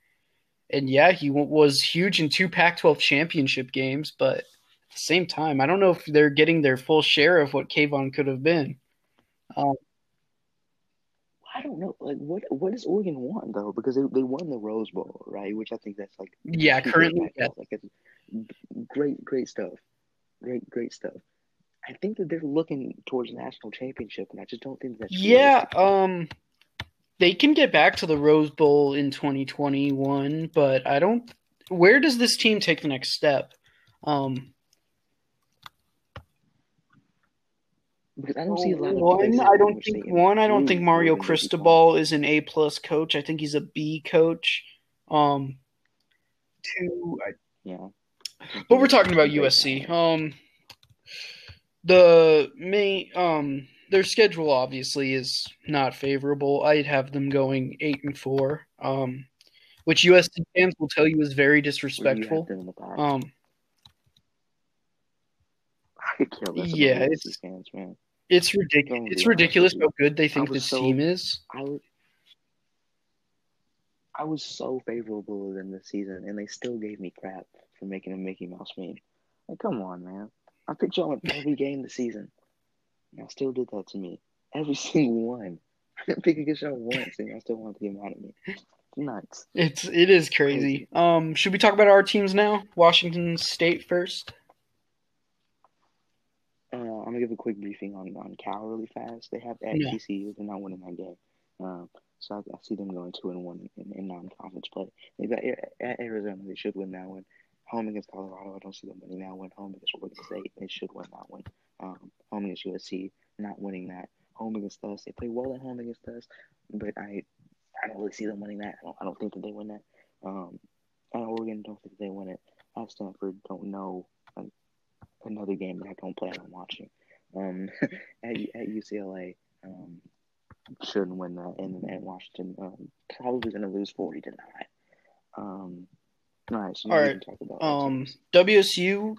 And, yeah, he was huge in two Pac twelve championship games, but at the same time, I don't know if they're getting their full share of what Kayvon could have been. Um, I don't know. Like, what what does Oregon want, though? Because they, they won the Rose Bowl, right? Which I think that's like – Yeah, currently. Yeah. Like it's great, great stuff. Great, great stuff. I think that they're looking towards a national championship, and I just don't think that's yeah. Um, they can get back to the Rose Bowl in twenty twenty-one, but I don't. Where does this team take the next step? Um, because I don't see a lot of one. I don't think one. I don't think Mario Cristobal is an A plus coach. I think he's a B coach. Um, two. I, yeah. But we're talking about U S C. Um, the main um their schedule obviously is not favorable. I'd have them going eight and four. Um, which U S C fans will tell you is very disrespectful. Um. I kill this yeah, it's fans, man. It's ridiculous. It's ridiculous how good they think this so, team is. I was, I was so favorable of them this season, and they still gave me crap for making a Mickey Mouse meme. Like, come on, man! I picked y'all in every game this season. Y'all still did that to me. Every single one. I didn't pick against y'all once, and y'all still wanted to get mad at me. It's nuts. It's it is crazy. Um, should we talk about our teams now? Washington State first. Uh, I'm going to give a quick briefing on, on Cal really fast. They have at T C U. Yeah. They're not winning that game. Um, so I, I see them going two and one and one in, in non-conference play. They've got at Arizona. They should win that one. Home against Colorado. I don't see them winning that one. Home against Oregon State. They should win that one. Um, home against U S C. Not winning that. Home against us. They play well at home against us. But I I don't really see them winning that. I don't, I don't think that they win that. Um, at Oregon, don't think that they win it. At Stanford, don't know. Um, Another game that I don't plan on watching. Um, at, at U C L A, um, shouldn't win that. And at Washington, um, probably going to lose forty to nine. Um, all right. So all right. Talk about um, W S U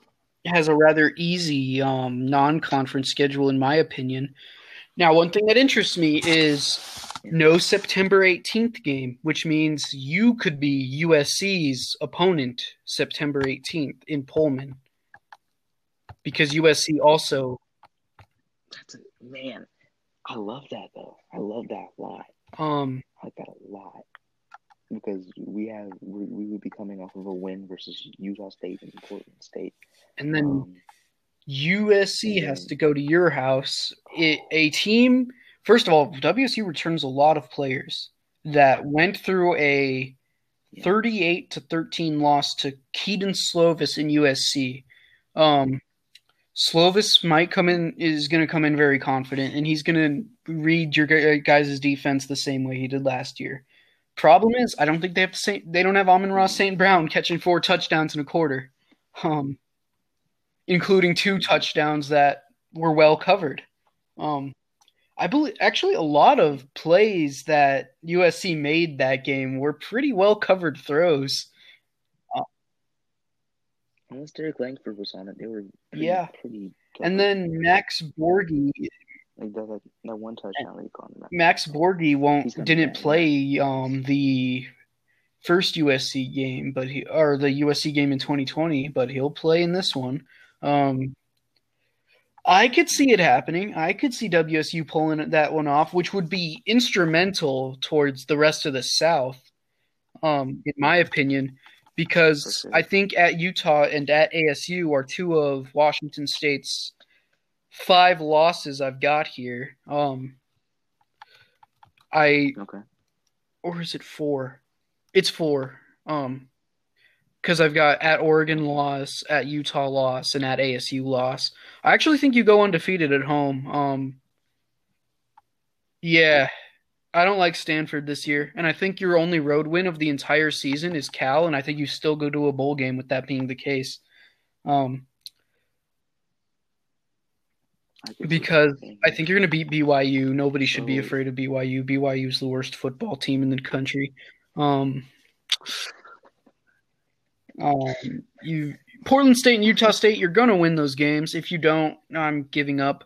has a rather easy um, non-conference schedule, in my opinion. Now, one thing that interests me is no September eighteenth game, which means you could be U S C's opponent September eighteenth in Pullman. Because U S C also – that's a, man, I love that, though. I love that a lot. Um, I like that a lot. Because we have – we would be coming off of a win versus Utah State and Portland State. And then um, U S C and, has to go to your house. It, a team – first of all, W S U returns a lot of players that went through a thirty-eight to thirteen loss to Keaton Slovis in U S C. Um Slovis might come in, is going to come in very confident, and he's going to read your guys' defense the same way he did last year. Problem is, I don't think they have the same, they don't have Amon-Ra Saint Brown catching four touchdowns in a quarter, um, including two touchdowns that were well covered. Um, I believe actually a lot of plays that U S C made that game were pretty well covered throws. Unless Derek Langford was on it, they were pretty, yeah. pretty tough. And then Max Borghi, like that, like that one touchdown they caught. Max Borghi won't didn't play um, the first U S C game, but he or the U S C game in twenty twenty, but he'll play in this one. Um, I could see it happening. I could see W S U pulling that one off, which would be instrumental towards the rest of the South, um, in my opinion. Because sure. I think at Utah and at A S U are two of Washington State's five losses I've got here. Um, I okay. Or is it four? It's four. Um, because I've got at Oregon loss, at Utah loss, and at A S U loss. I actually think you go undefeated at home. Um, yeah. I don't like Stanford this year, and I think your only road win of the entire season is Cal, and I think you still go to a bowl game with that being the case. Um, I because I think you're going to beat B Y U. Nobody should be afraid of B Y U. B Y U is the worst football team in the country. Um, um, you Portland State and Utah State, you're going to win those games. If you don't, I'm giving up.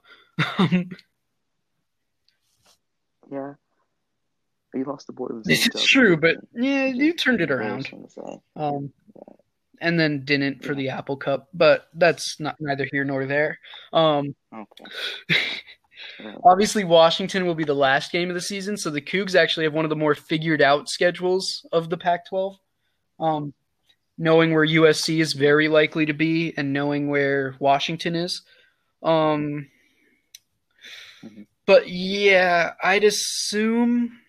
Yeah. You lost the board. This is true, but yeah, you turned it around. Um, and then didn't for the Apple Cup, but that's not neither here nor there. Um, okay. Obviously, Washington will be the last game of the season, so the Cougs actually have one of the more figured-out schedules of the Pac twelve. Um, knowing where U S C is very likely to be, and knowing where Washington is. Um, mm-hmm. But yeah, I'd assume.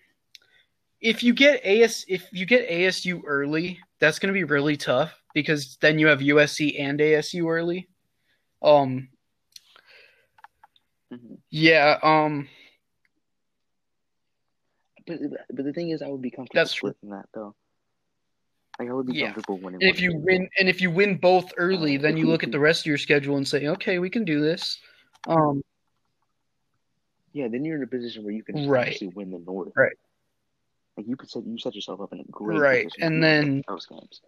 If you get A S, if you get A S U early, that's going to be really tough because then you have U S C and A S U early. Um, mm-hmm. Yeah. Um, but, but the thing is, I would be comfortable that's with that, though. Like, I would be yeah. comfortable winning. And if you win, and if you win both early, um, then you look at the rest of your schedule and say, okay, we can do this. Um, yeah, then you're in a position where you can right. actually win the North. Right. Like you could set you set yourself up in a great right, position and then those games.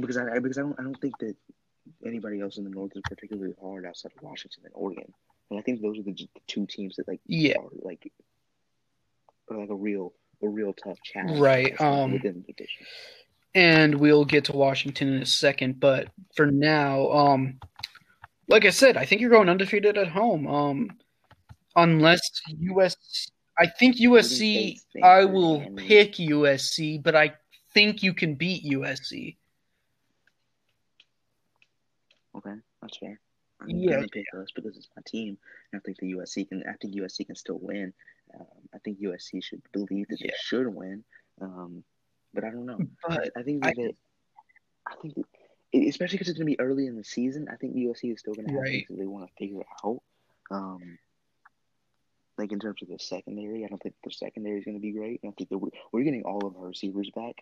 Because I, I because I don't I don't think that anybody else in the North is particularly hard outside of Washington and Oregon, and I think those are the, the two teams that like yeah are like are like a real a real tough challenge right um within the division. And we'll get to Washington in a second, but for now, um, like I said, I think you're going undefeated at home, um, unless U S. I think U S C, I will pick U S C, but I think you can beat U S C. Okay, that's fair. I'm yeah. going to pick us because it's my team. And I think the U S C can I think U S C can still win. Um, I think U S C should believe that yeah. they should win. Um, but I don't know. But I, I think that, I, it, I think that, especially because it's going to be early in the season, I think U S C is still going to have right. things that they want to figure out. Um Like, in terms of the secondary, I don't think the secondary is going to be great. I don't think we're, we're getting all of our receivers back.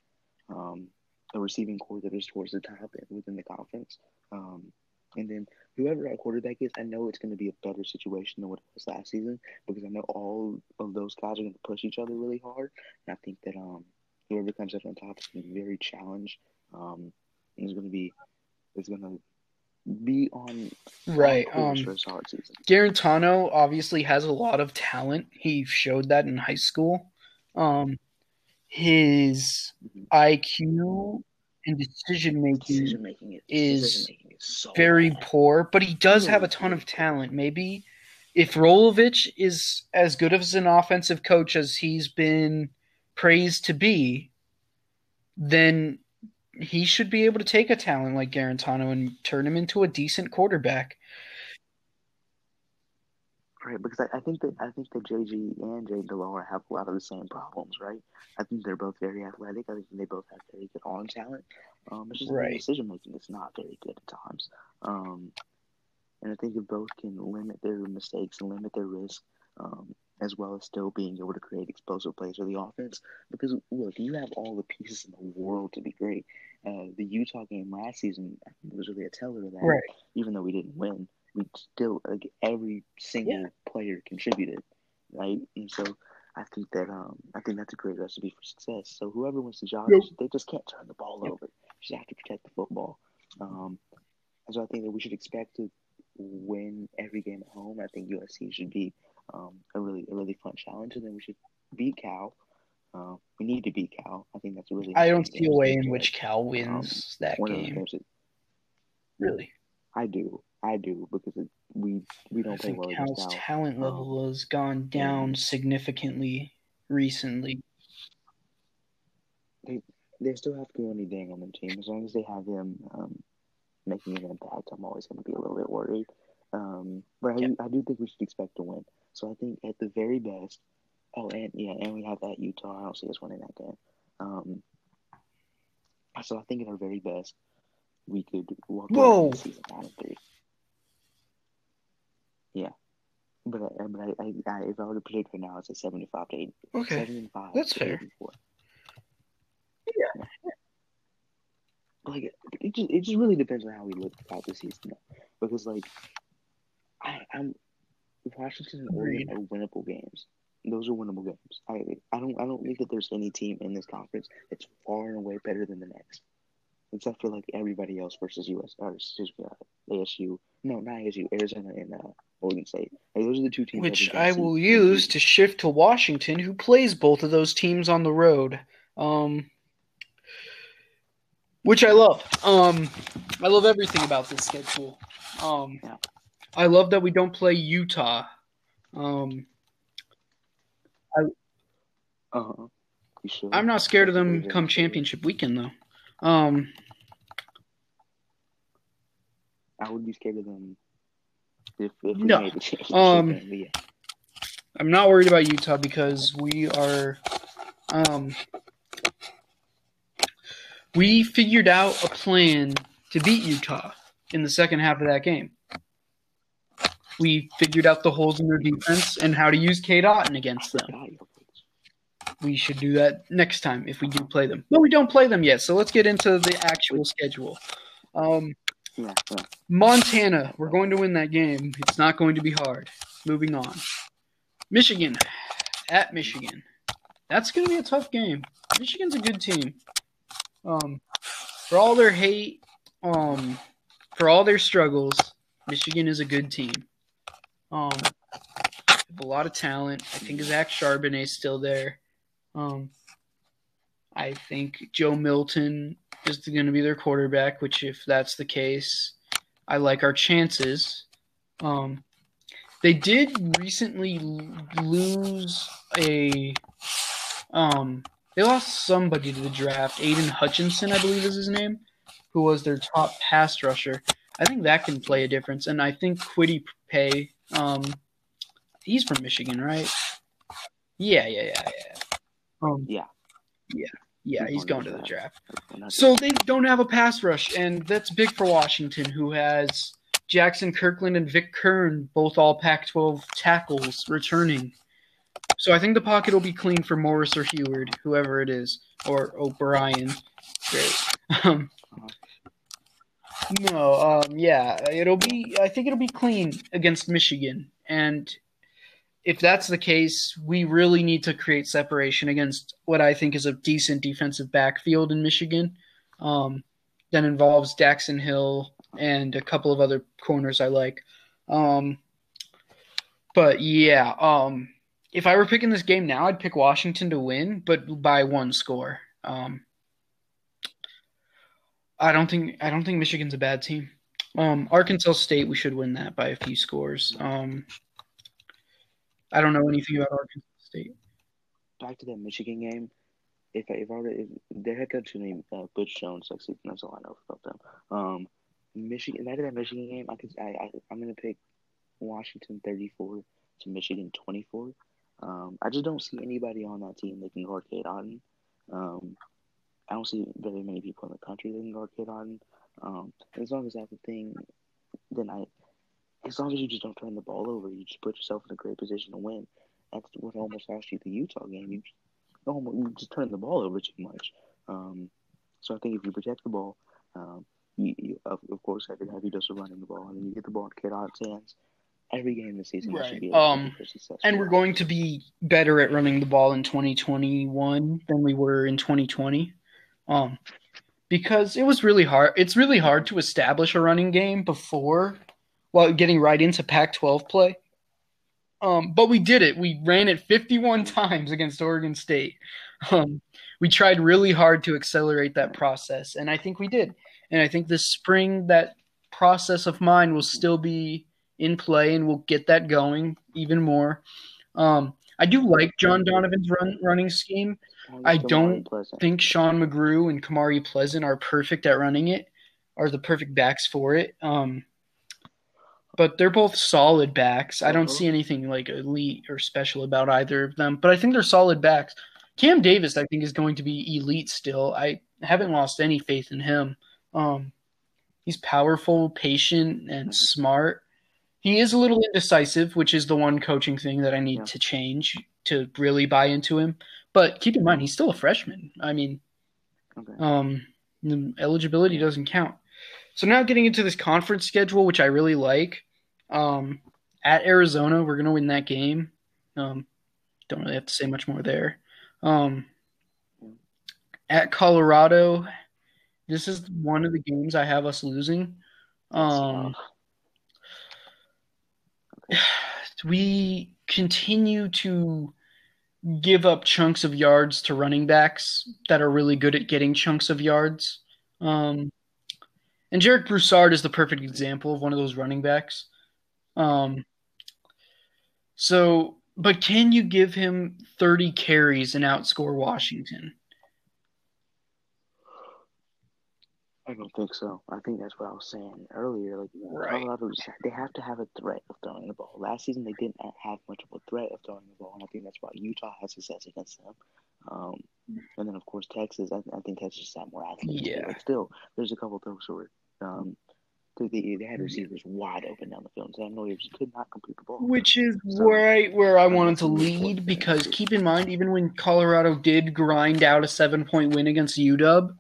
Um, a receiving core that is towards the top within the conference. Um, and then whoever our quarterback is, I know it's going to be a better situation than what it was last season because I know all of those guys are going to push each other really hard. And I think that um, whoever comes up on top is going to be very challenged. Um, and it's going to be – it's going to – be on right um Garantano obviously has a lot of talent. He showed that in high school. Um his mm-hmm. I Q and decision making is, is so very bad. poor, but he does really have a ton good. of talent. Maybe if Rolovich is as good as an offensive coach as he's been praised to be, then he should be able to take a talent like Garantano and turn him into a decent quarterback. Right, because I, I think that I think that J G and Jay DeLauer have a lot of the same problems, right? I think they're both very athletic. I think they both have very good arm talent. Um, it's just right. the decision making is not very good at times. Um, and I think that both can limit their mistakes and limit their risk. Um, as well as still being able to create explosive plays for the offense. Because, look, you have all the pieces in the world to be great. Uh, the Utah game last season was really a teller of that. Right. Even though we didn't win, we still, like, every single yeah. player contributed, right? And so I think that um, I think that's a great recipe for success. So whoever wins the job, yep. they just can't turn the ball yep. over. You just have to protect the football. Um, and so I think that we should expect to win every game at home. I think U S C should be Um, a really, a really fun challenge, and then we should beat Cal. Uh, we need to beat Cal. I think that's really. I don't see a way in which Cal wins um, that game. That, really, I do, I do, because it, we we don't I play think well. Cal's Cal. talent level um, has gone down yeah. significantly recently. They they still have Keone Dang on their team. As long as they have him um, making an impact, I'm always going to be a little bit worried. Um, but I, yeah. I do think we should expect to win. So I think at the very best, oh, and yeah, and we have that Utah. I don't see us winning that game. Um, so I think at our very best, we could walk away from season nine and three. Yeah, but I, but I, I, I if I were to predict right now, it's at seventy-five to eighty. Okay, seventy-five. That's fair. Yeah. yeah. Like it just, it just really depends on how we look throughout the season, because like. I, I'm Washington and Oregon are winnable games. Those are winnable games. I I don't I don't think that there's any team in this conference that's far and away better than the next, except for like everybody else versus U S or excuse me, uh, A S U. No, not A S U. Arizona and uh, Oregon State. Like, those are the two teams. Which I will use to shift to Washington, who plays both of those teams on the road. Um, which I love. Um, I love everything about this schedule. Um. Yeah. I love that we don't play Utah. Um, I, uh-huh. sure? I'm not scared of them come championship weekend, though. Um, I would be scared of them if, if we no. made the championship. Um, yeah. I'm not worried about Utah because we are um, – we figured out a plan to beat Utah in the second half of that game. We figured out the holes in their defense and how to use K. Dotton against them. We should do that next time if we do play them. But we don't play them yet, so let's get into the actual schedule. Um, Montana, we're going to win that game. It's not going to be hard. Moving on. Michigan, at Michigan. That's going to be a tough game. Michigan's a good team. Um, for all their hate, um, for all their struggles, Michigan is a good team. Um, a lot of talent. I think Zach Charbonnet's still there. Um, I think Joe Milton is going to be their quarterback, which if that's the case, I like our chances. Um, they did recently lose a um, – they lost somebody to the draft. Aiden Hutchinson, I believe is his name, who was their top pass rusher. I think that can play a difference. And I think Quiddy Pay, um, he's from Michigan, right? Yeah, yeah, yeah, yeah. Um, yeah. Yeah, yeah, he's going to the draft. So they don't have a pass rush, and that's big for Washington, who has Jackson Kirkland and Vic Kern, both all Pac twelve tackles, returning. So I think the pocket will be clean for Morris or Heward, whoever it is, or O'Brien. Great. Um, No, um, yeah, it'll be. I think it'll be clean against Michigan, and if that's the case, we really need to create separation against what I think is a decent defensive backfield in Michigan. Um, that involves Daxon Hill and a couple of other corners I like. Um, but yeah, um, if I were picking this game now, I'd pick Washington to win, but by one score. Um, I don't think I don't think Michigan's a bad team. Um, Arkansas State, we should win that by a few scores. Um, I don't know anything about Arkansas State. Back to that Michigan game. If if, if their head coach named uh, Butch Jones, actually, that's all I know about them. Um, Michigan. Back to that Michigan game. I could I, I I'm gonna pick Washington thirty-four to Michigan twenty-four. Um, I just don't see anybody on that team that can guard K. Dotton. Um, I don't see very many people in the country that can guard K-Dotton. Um, as long as that's the thing, then I, as long as you just don't turn the ball over, you just put yourself in a great position to win. That's what almost lost you the Utah game. You just, almost, you just turn the ball over too much. Um, so I think if you protect the ball, um, you, you, of, of course, I could have you just running the ball, and then you get the ball in K-Dotton's hands. Every game this season, right. should be um, and we're going to be better at running the ball in twenty twenty-one than we were in twenty twenty. Um, because it was really hard. It's really hard to establish a running game before, while well, getting right into Pac twelve play. Um, but we did it. We ran it fifty-one times against Oregon State. Um, we tried really hard to accelerate that process, and I think we did. And I think this spring, that process of mine will still be in play, and we'll get that going even more. Um, I do like John Donovan's run, running scheme. I don't think Sean McGrew and Kamari Pleasant are perfect at running it, are the perfect backs for it. Um, but they're both solid backs. I don't see anything like elite or special about either of them, but I think they're solid backs. Cam Davis, I think, is going to be elite still. I haven't lost any faith in him. Um, he's powerful, patient, and smart. He is a little indecisive, which is the one coaching thing that I need yeah. to change to really buy into him. But keep in mind, he's still a freshman. I mean, okay. um, eligibility doesn't count. So now getting into this conference schedule, which I really like. Um, at Arizona, we're going to win that game. Um, don't really have to say much more there. Um, at Colorado, this is one of the games I have us losing. Um We continue to give up chunks of yards to running backs that are really good at getting chunks of yards. Um, and Jerry Broussard is the perfect example of one of those running backs. Um, so, but can you give him thirty carries and outscore Washington? I don't think so. I think that's what I was saying earlier. Like, right. Colorado, they have to have a threat of throwing the ball. Last season, they didn't have much of a threat of throwing the ball, and I think that's why Utah has success against them. Um, And then, of course, Texas. I, I think Texas had more athletes. Yeah. But still, there's a couple of those who were um, they, they had receivers wide open down the field. Sam Moyer just could not complete the ball. Which is so, right where I wanted to lead, because keep in mind, even when Colorado did grind out a seven-point win against U W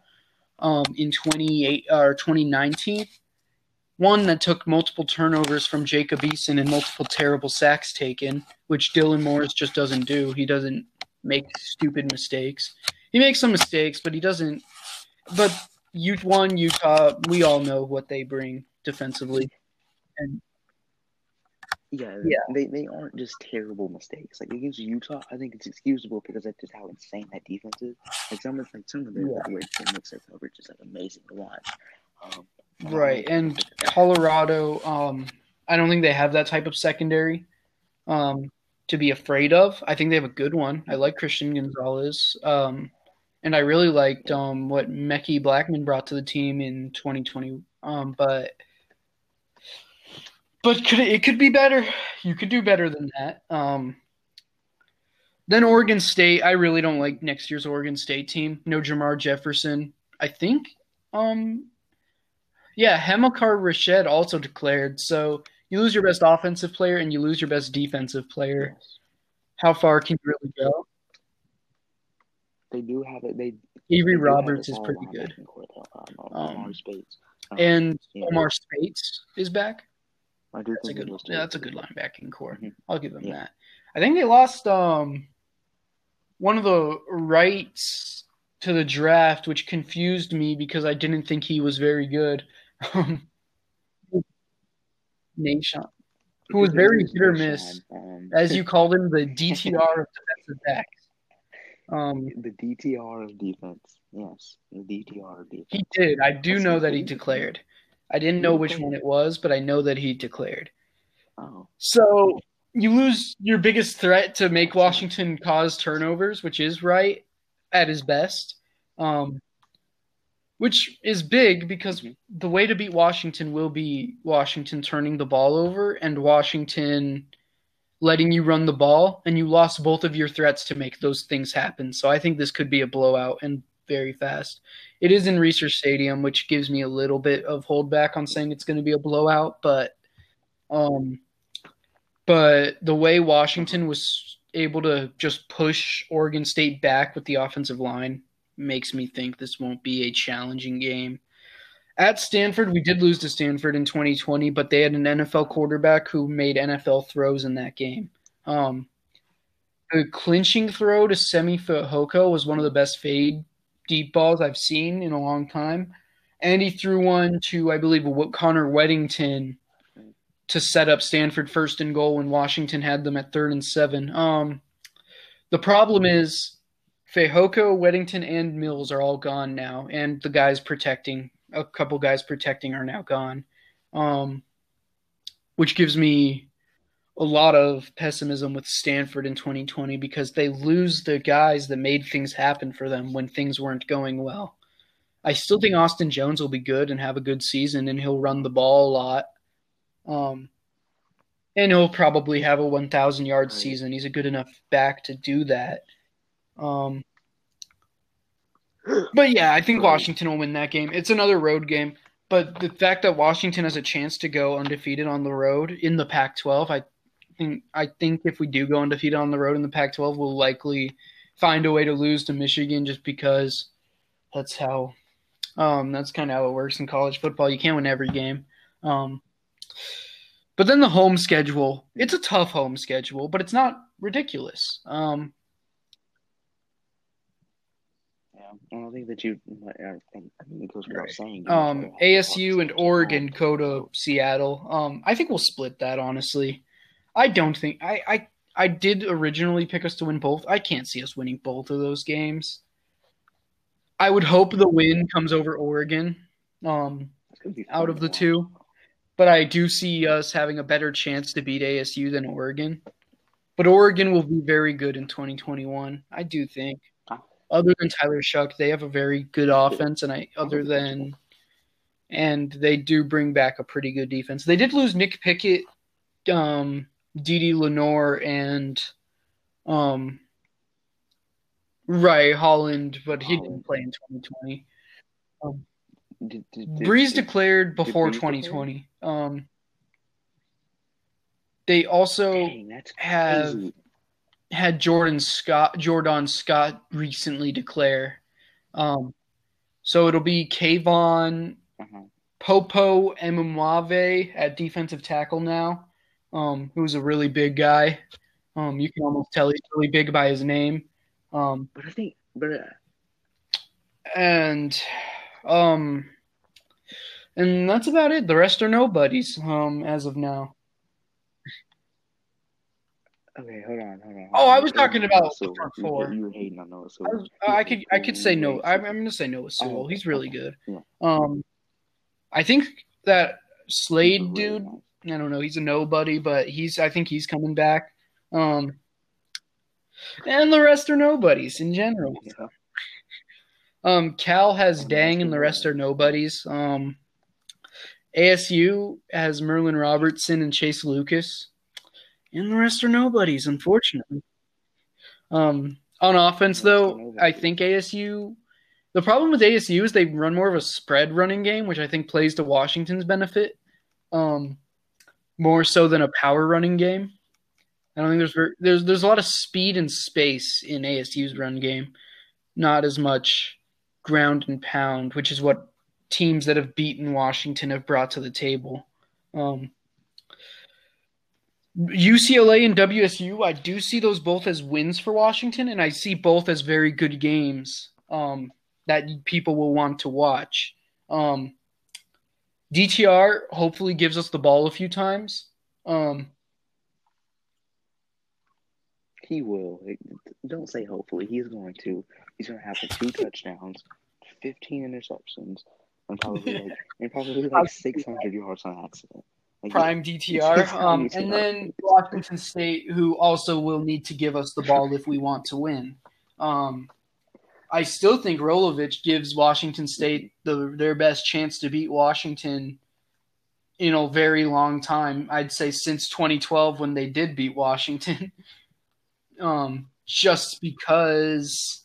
um, in twenty-eight or twenty nineteen, one that took multiple turnovers from Jacob Eason and multiple terrible sacks taken, which Dylan Morris just doesn't do. He doesn't make stupid mistakes. He makes some mistakes, but he doesn't. But you won Utah. We all know what they bring defensively. And yeah, yeah, they they aren't just terrible mistakes. Like against Utah, I think it's excusable because that's just how insane that defense is. Like some of like some of their yeah. ways they mix their coverage is like amazing to watch. Um, Right, and Colorado, um, I don't think they have that type of secondary um, to be afraid of. I think they have a good one. I like Christian Gonzalez, um, and I really liked um, what Mekhi Blackman brought to the team in twenty twenty. Um, but but could it, it could be better. You could do better than that. Um, then Oregon State, I really don't like next year's Oregon State team. No Jamar Jefferson, I think. Um, Yeah, Hamilcar Rashad also declared. So you lose your best offensive player and you lose your best defensive player. How far can you really go? They do have it. They Avery they Roberts is pretty good. Um, Omar Spates. Um, and yeah. Omar Spates is back. I do that's, think a good, yeah, that's a good linebacking core. Mm-hmm. I'll give them yeah. that. I think they lost um, one of the rights to the draft, which confused me because I didn't think he was very good. Um, Nation, who was very hit or miss, as you called him, the D T R of defensive backs. Um, the D T R of defense, yes, the D T R of defense. He did. I do know that he declared. I didn't know which one it was, but I know that he declared. Oh, so you lose your biggest threat to make Washington cause turnovers, which is right at his best. Um, Which is big because the way to beat Washington will be Washington turning the ball over and Washington letting you run the ball, and you lost both of your threats to make those things happen. So I think this could be a blowout and very fast. It is in Research Stadium, which gives me a little bit of holdback on saying it's going to be a blowout, but um, but the way Washington was able to just push Oregon State back with the offensive line makes me think this won't be a challenging game. At Stanford, we did lose to Stanford in twenty twenty, but they had an N F L quarterback who made N F L throws in that game. Um, the clinching throw to Semi Fehoko was one of the best fade deep balls I've seen in a long time. And he threw one to, I believe, Connor Weddington to set up Stanford first and goal when Washington had them at third and seven. Um, the problem is Fehoko, Weddington, and Mills are all gone now, and the guys protecting, a couple guys protecting are now gone, um, which gives me a lot of pessimism with Stanford in twenty twenty because they lose the guys that made things happen for them when things weren't going well. I still think Austin Jones will be good and have a good season, and he'll run the ball a lot. Um, and he'll probably have a one thousand-yard season. He's a good enough back to do that. Um, but yeah, I think Washington will win that game. It's another road game, but the fact that Washington has a chance to go undefeated on the road in the Pac twelve, I think I think if we do go undefeated on the road in the Pac twelve, we'll likely find a way to lose to Michigan just because that's how um, that's kind of how it works in college football. You can't win every game. Um, but then the home schedule, it's a tough home schedule, but it's not ridiculous. Um, I don't think that you – I mean, it goes without saying. Um, A S U and Oregon go to Seattle. Um, I think we'll split that, honestly. I don't think I, – I I did originally pick us to win both. I can't see us winning both of those games. I would hope the win comes over Oregon um, out of the two. But I do see us having a better chance to beat A S U than Oregon. But Oregon will be very good in twenty twenty-one, I do think. Other than Tyler Shuck, they have a very good offense, and I other than, and they do bring back a pretty good defense. They did lose Nick Pickett, um, Dede Lenore, and um, Right, Holland, but he Holland. didn't play in twenty twenty. Um, did, did, did, Breeze did, declared before Breeze twenty twenty. Declared? Um, they also Dang, have crazy. had Jordan Scott, Jordan Scott recently declare. Um, so it'll be Kayvon uh-huh. Popo Emumave at defensive tackle now, um, who's a really big guy. Um, you can almost tell he's really big by his name. Um, but I think, but uh, and um, and that's about it. The rest are nobodies. Um, as of now. Okay, hold on, hold on. Oh, I was talking about the front four. You were hating on Noah Sewell. I could, I could say no. I'm, I'm going to say Noah Sewell. He's really good. Um, I think that Slade dude. I don't know. He's a nobody, but he's. I think he's coming back. Um, and the rest are nobodies in general. Um, Cal has Dang, and the rest are nobodies. Um, A S U has Merlin Robertson and Chase Lucas. And the rest are nobodies, unfortunately. Um, on offense, though, I think A S U – the problem with A S U is they run more of a spread running game, which I think plays to Washington's benefit um, more so than a power running game. I don't think there's very, there's there's a lot of speed and space in A S U's run game, not as much ground and pound, which is what teams that have beaten Washington have brought to the table. Um U C L A and W S U, I do see those both as wins for Washington, and I see both as very good games um, that people will want to watch. Um, D T R hopefully gives us the ball a few times. Um, he will. Don't say hopefully. He's going to. He's going to have two touchdowns, fifteen interceptions, and probably like, and probably like six hundred yards on accident. Prime D T R, um, and then Washington State, who also will need to give us the ball if we want to win. Um, I still think Rolovich gives Washington State the, their best chance to beat Washington in a very long time. I'd say since twenty twelve when they did beat Washington, um, just because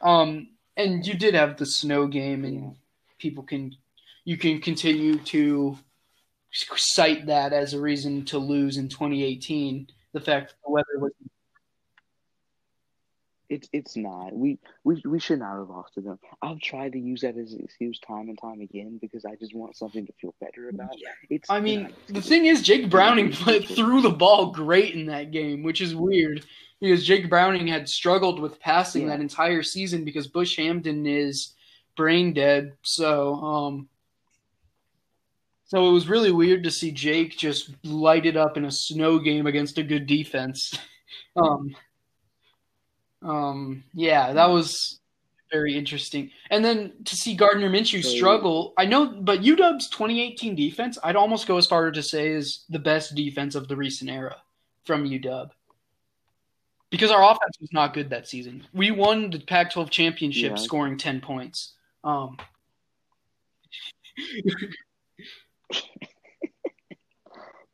um, – and you did have the snow game, and people can – you can continue to – cite that as a reason to lose in twenty eighteen. The fact that the weather was it's it's not. We, we we should not have lost to them. I've tried to use that as an excuse time and time again because I just want something to feel better about. Yeah. It's I mean, the thing is, Jake Browning threw the ball great in that game, which is weird because Jake Browning had struggled with passing yeah. that entire season because Bush Hamden is brain dead. So. Um, So it was really weird to see Jake just light it up in a snow game against a good defense. Um, um, yeah, that was very interesting. And then to see Gardner Minshew struggle, I know, but U W's twenty eighteen defense, I'd almost go as far to say is the best defense of the recent era from U W. Because our offense was not good that season. We won the Pac twelve championship yeah. scoring ten points. Um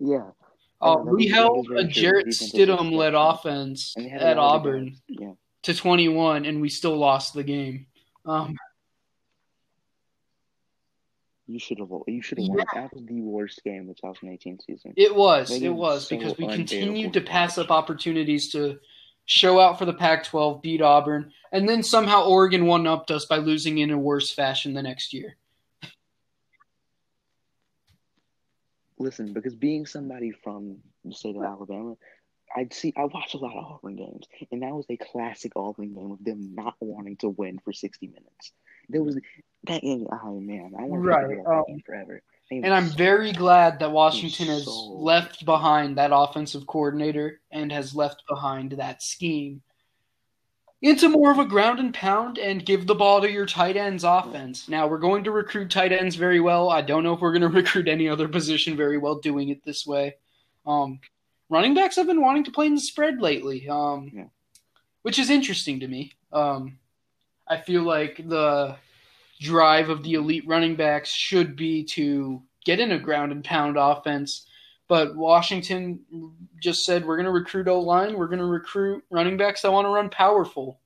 yeah. Uh, we held a Jarrett Stidham-led offense at Auburn yeah. to twenty-one, and we still lost the game. Um, you should have you should have yeah. won. That was the worst game of the twenty eighteen season. It was. It was so because we continued to pass up opportunities to show out for the Pac twelve, beat Auburn, and then somehow Oregon one-upped us by losing in a worse fashion the next year. Listen, because being somebody from the state of Alabama, I'd see I watch a lot of Auburn games, and that was a classic Auburn game of them not wanting to win for sixty minutes. There was that game. Oh man, I want to right. play um, game forever. And I'm so very bad. glad that Washington so has left behind that offensive coordinator and has left behind that scheme into more of a ground and pound and give the ball to your tight ends offense. Now, we're going to recruit tight ends very well. I don't know if we're going to recruit any other position very well doing it this way. Um, running backs have been wanting to play in the spread lately, um, yeah. which is interesting to me. Um, I feel like the drive of the elite running backs should be to get in a ground and pound offense. But Washington just said, we're going to recruit O-line. We're going to recruit running backs that want to run powerful.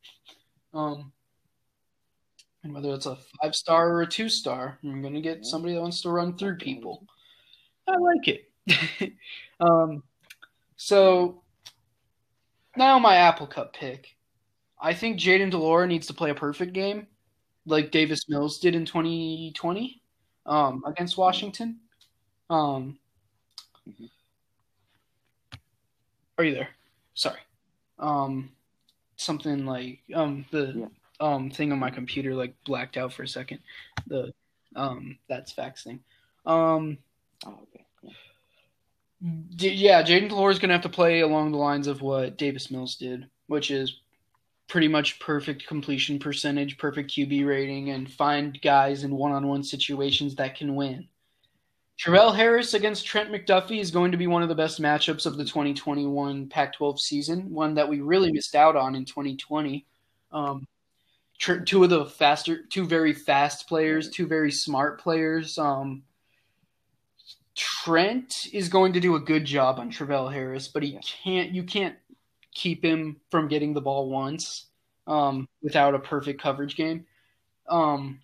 Um, and whether it's a five-star or a two-star, I'm going to get somebody that wants to run through people. I like it. um, so now my Apple Cup pick. I think Jaden DeLore needs to play a perfect game like Davis Mills did in twenty twenty um, against Washington. Um, are you there? Sorry. Um, something like um, the yeah. um, thing on my computer like blacked out for a second. The um, that's faxing. Um, oh, okay. Yeah, D- yeah Jaden DeLore is going to have to play along the lines of what Davis Mills did, which is pretty much perfect completion percentage, perfect Q B rating, and find guys in one-on-one situations that can win. Terrell Harris against Trent McDuffie is going to be one of the best matchups of the twenty twenty-one Pac twelve season, one that we really missed out on in twenty twenty. Um, tr- two of the faster, two very fast players, two very smart players. Um, Trent is going to do a good job on Terrell Harris, but he can't. You can't keep him from getting the ball once um, without a perfect coverage game. Um,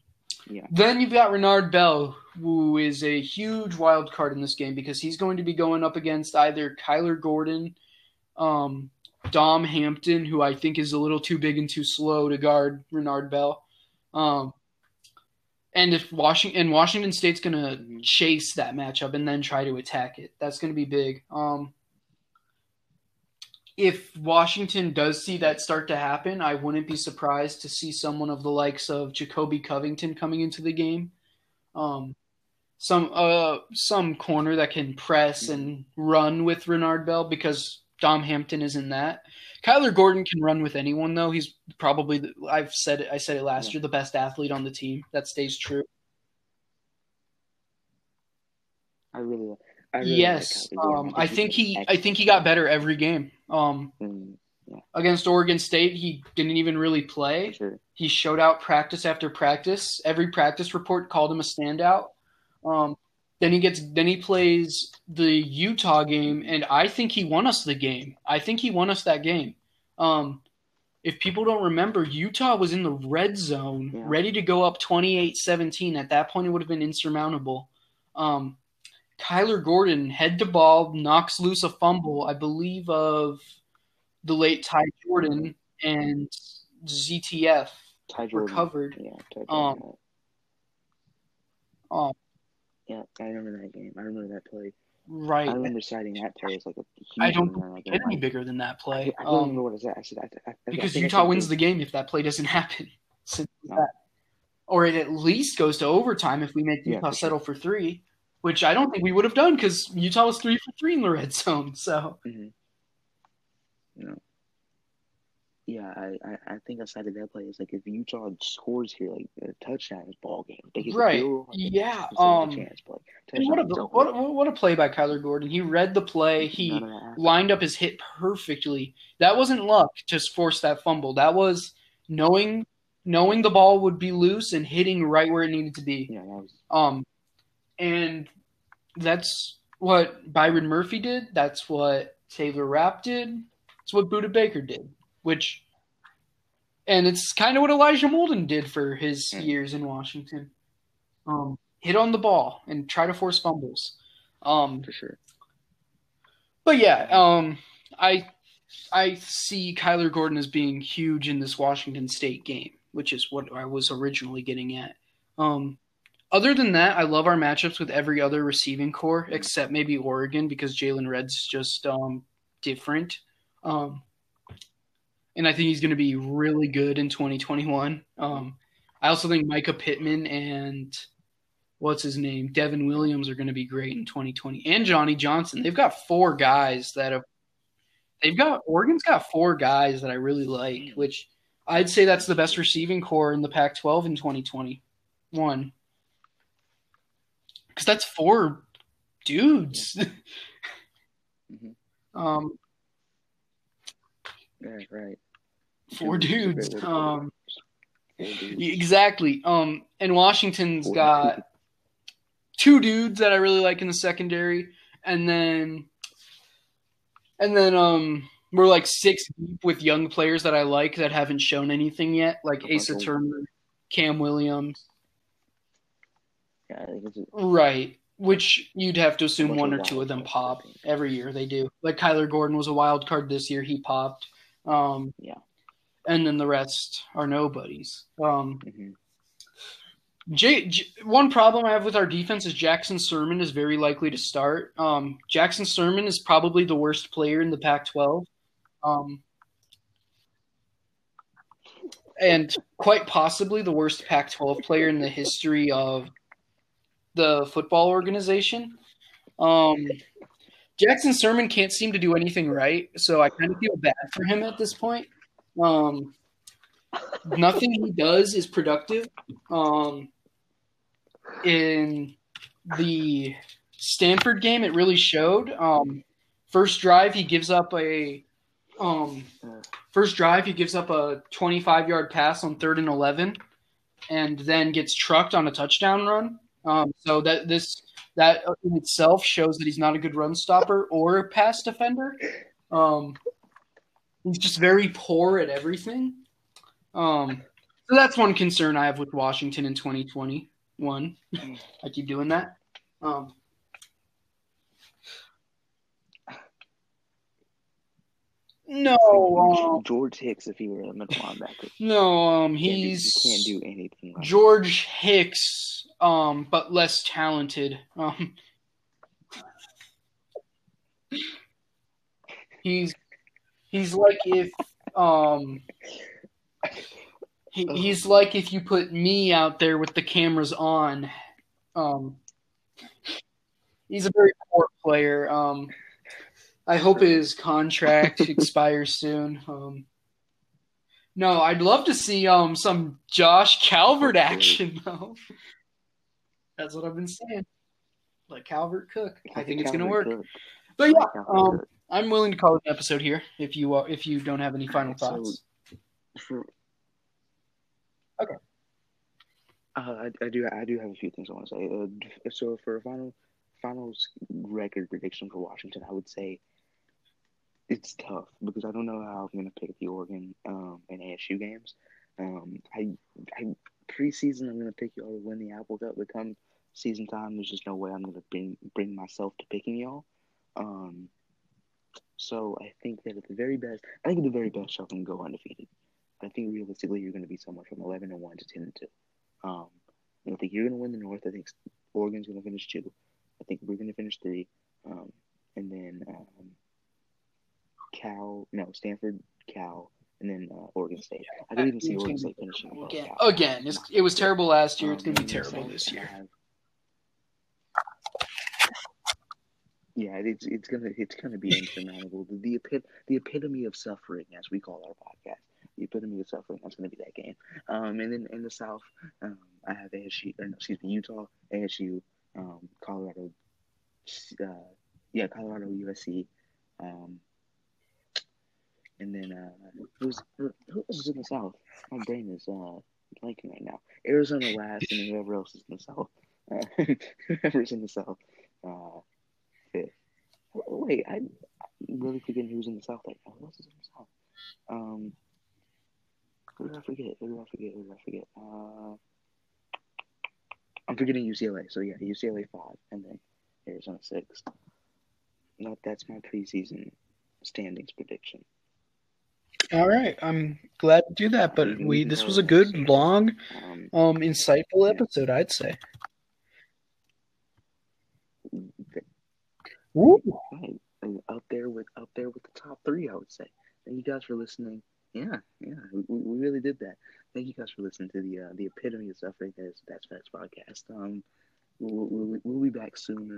yeah. Then you've got Renard Bell, who is a huge wild card in this game because he's going to be going up against either Kyler Gordon, um, Dom Hampton, who I think is a little too big and too slow to guard Renard Bell. Um, and if Washington, and Washington State's going to chase that matchup and then try to attack it. That's going to be big. Um, If Washington does see that start to happen, I wouldn't be surprised to see someone of the likes of Jacoby Covington coming into the game. Um, some uh, some corner that can press and run with Renard Bell because Dom Hampton isn't that. Kyler Gordon can run with anyone, though. He's probably the, I've said it, I said it last yeah. year, the best athlete on the team. That stays true. I really love I really yes, like um, I think he I think he got better every game. Um, mm, yeah. Against Oregon State, he didn't even really play. Sure. He showed out practice after practice. Every practice report called him a standout. Um, then he gets then he plays the Utah game, and I think he won us the game. I think he won us that game. Um, if people don't remember, Utah was in the red zone, yeah. ready to go up twenty-eight seventeen. At that point, it would have been insurmountable. Um, Kyler Gordon, head to ball, knocks loose a fumble, I believe, of the late Ty Jordan, and Z T F Ty Jordan. recovered. Yeah, Ty Jordan. Um, oh. yeah, I remember that game. I remember that play. Right. I remember citing that play as like a huge I don't think it get any bigger than that play. I, I don't um, remember what it is. I, I, I, because I Utah wins the game if that play doesn't happen. So no. that, or it at least goes to overtime if we make Utah yeah, for settle sure. for three. Which I don't think we would have done because Utah was three for three in the red zone. So, mm-hmm. no. yeah, I, I, I think I cited that play. It's like if Utah scores here, like a touchdown is ball game. Like right? Deal, like, yeah. Um. Chance, but like, what a what, what what a play by Kyler Gordon. He read the play. He lined up his hit perfectly. That wasn't luck to force that fumble. That was knowing knowing the ball would be loose and hitting right where it needed to be. Yeah. That was, um. And that's what Byron Murphy did. That's what Taylor Rapp did. It's what Buda Baker did, which, and it's kind of what Elijah Molden did for his years in Washington. Um, hit on the ball and try to force fumbles. Um, for sure. But yeah, um, I I see Kyler Gordon as being huge in this Washington State game, which is what I was originally getting at. Um, Other than that, I love our matchups with every other receiving core except maybe Oregon because Jalen Redd's just um, different. Um, and I think he's going to be really good in twenty twenty-one. Um, I also think Micah Pittman and what's his name, Devin Williams, are going to be great in twenty twenty. And Johnny Johnson. They've got four guys that have – they've got – Oregon's got four guys that I really like, which I'd say that's the best receiving core in the Pac twelve in twenty twenty-one. Because that's four dudes. mm-hmm. um, right, right. Four dudes. Um, four dudes. Exactly. Um, and Washington's four got dudes. two dudes that I really like in the secondary, and then, and then um, We're like six deep with young players that I like that haven't shown anything yet, like oh, Asa Turner, Cam Williams. Yeah, I think it's just... Right, which you'd have to assume one or two of them pop every year. They do. Like Kyler Gordon was a wild card this year; he popped. Um, yeah, and then the rest are nobodies. Um, mm-hmm. J, J, one problem I have with our defense is Jackson Sermon is very likely to start. Um, Jackson Sermon is probably the worst player in the Pac twelve. Um, and quite possibly the worst Pac twelve player in the history of the football organization. Um, Jackson Sermon can't seem to do anything right, so I kind of feel bad for him at this point. Um, nothing he does is productive. Um, in the Stanford game, it really showed. Um, first drive, he gives up a um, first drive he gives up a twenty-five-yard pass on third and eleven, and then gets trucked on a touchdown run. Um, so that this that in itself shows that he's not a good run stopper or a pass defender. Um, he's just very poor at everything. Um, so that's one concern I have with Washington in twenty twenty-one. I keep doing that. Um, no, um, George Hicks, if he were a middle linebacker. No, um, he's he can't do anything. Like George that. Hicks, um, but less talented. Um, he's he's like if um. He, he's like if you put me out there with the cameras on. Um, he's a very poor player. Um, I hope his contract expires soon. Um, no, I'd love to see um, some Josh Calvert action, though. That's what I've been saying. Like Calvert Cook. I, I think, think it's going to work. Cook. But yeah, um, I'm willing to call it an episode here if you, uh, if you don't have any final thoughts. For, okay. Uh, I, I do. I do have a few things I want to say. Uh, so for a final, final record prediction for Washington, I would say it's tough because I don't know how I'm going to pick the Oregon um, and A S U games. Um, I, I preseason I'm going to pick y'all to win the Apple Cup, but come season time, there's just no way I'm going to bring bring myself to picking y'all. Um, so I think that at the very best, I think at the very best, y'all can go undefeated. I think realistically you're going to be somewhere from eleven and one to ten and two. Um, I think you're going to win the North. I think Oregon's going to finish two. I think we're going to finish three, um, and then um, Cal, no Stanford, Cal, and then uh, Oregon State. Yeah, I didn't even see Oregon State finishing above again. Cal. Again, it's, it was terrible last year. Um, it's going to be terrible this year. Have, yeah, it's it's going to it's going to be insurmountable. The, the, epit- the epitome of suffering, as we call our podcast. The epitome of suffering. That's going to be that game. Um, and then in the South, um, I have A S U, or no, excuse me, Utah, A S U, um, Colorado, uh, yeah, Colorado, U S C, um, and then uh, who's who's in the South? My brain is uh, blanking right now. Arizona last, and then whoever else is in the South. Uh, whoever's in the South, uh, fifth. Wait, I'm really forgetting who's in the South right now. Who else is in the South? Um. Who did I forget? Who did I forget? Who did I forget? Uh, I'm forgetting U C L A. So, yeah, U C L A five and then Arizona six. No, that's my preseason standings prediction. All right. I'm glad to do that. But we this was a good, long, um, um insightful episode, I'd say. Woo. Right. Up there with up there with the top three, I would say. Thank you guys for listening. Yeah, yeah, we, we really did that. Thank you guys for listening to the uh, the epitome of suffering. That's that's Facts podcast. Um, we'll, we'll, we'll be back sooner.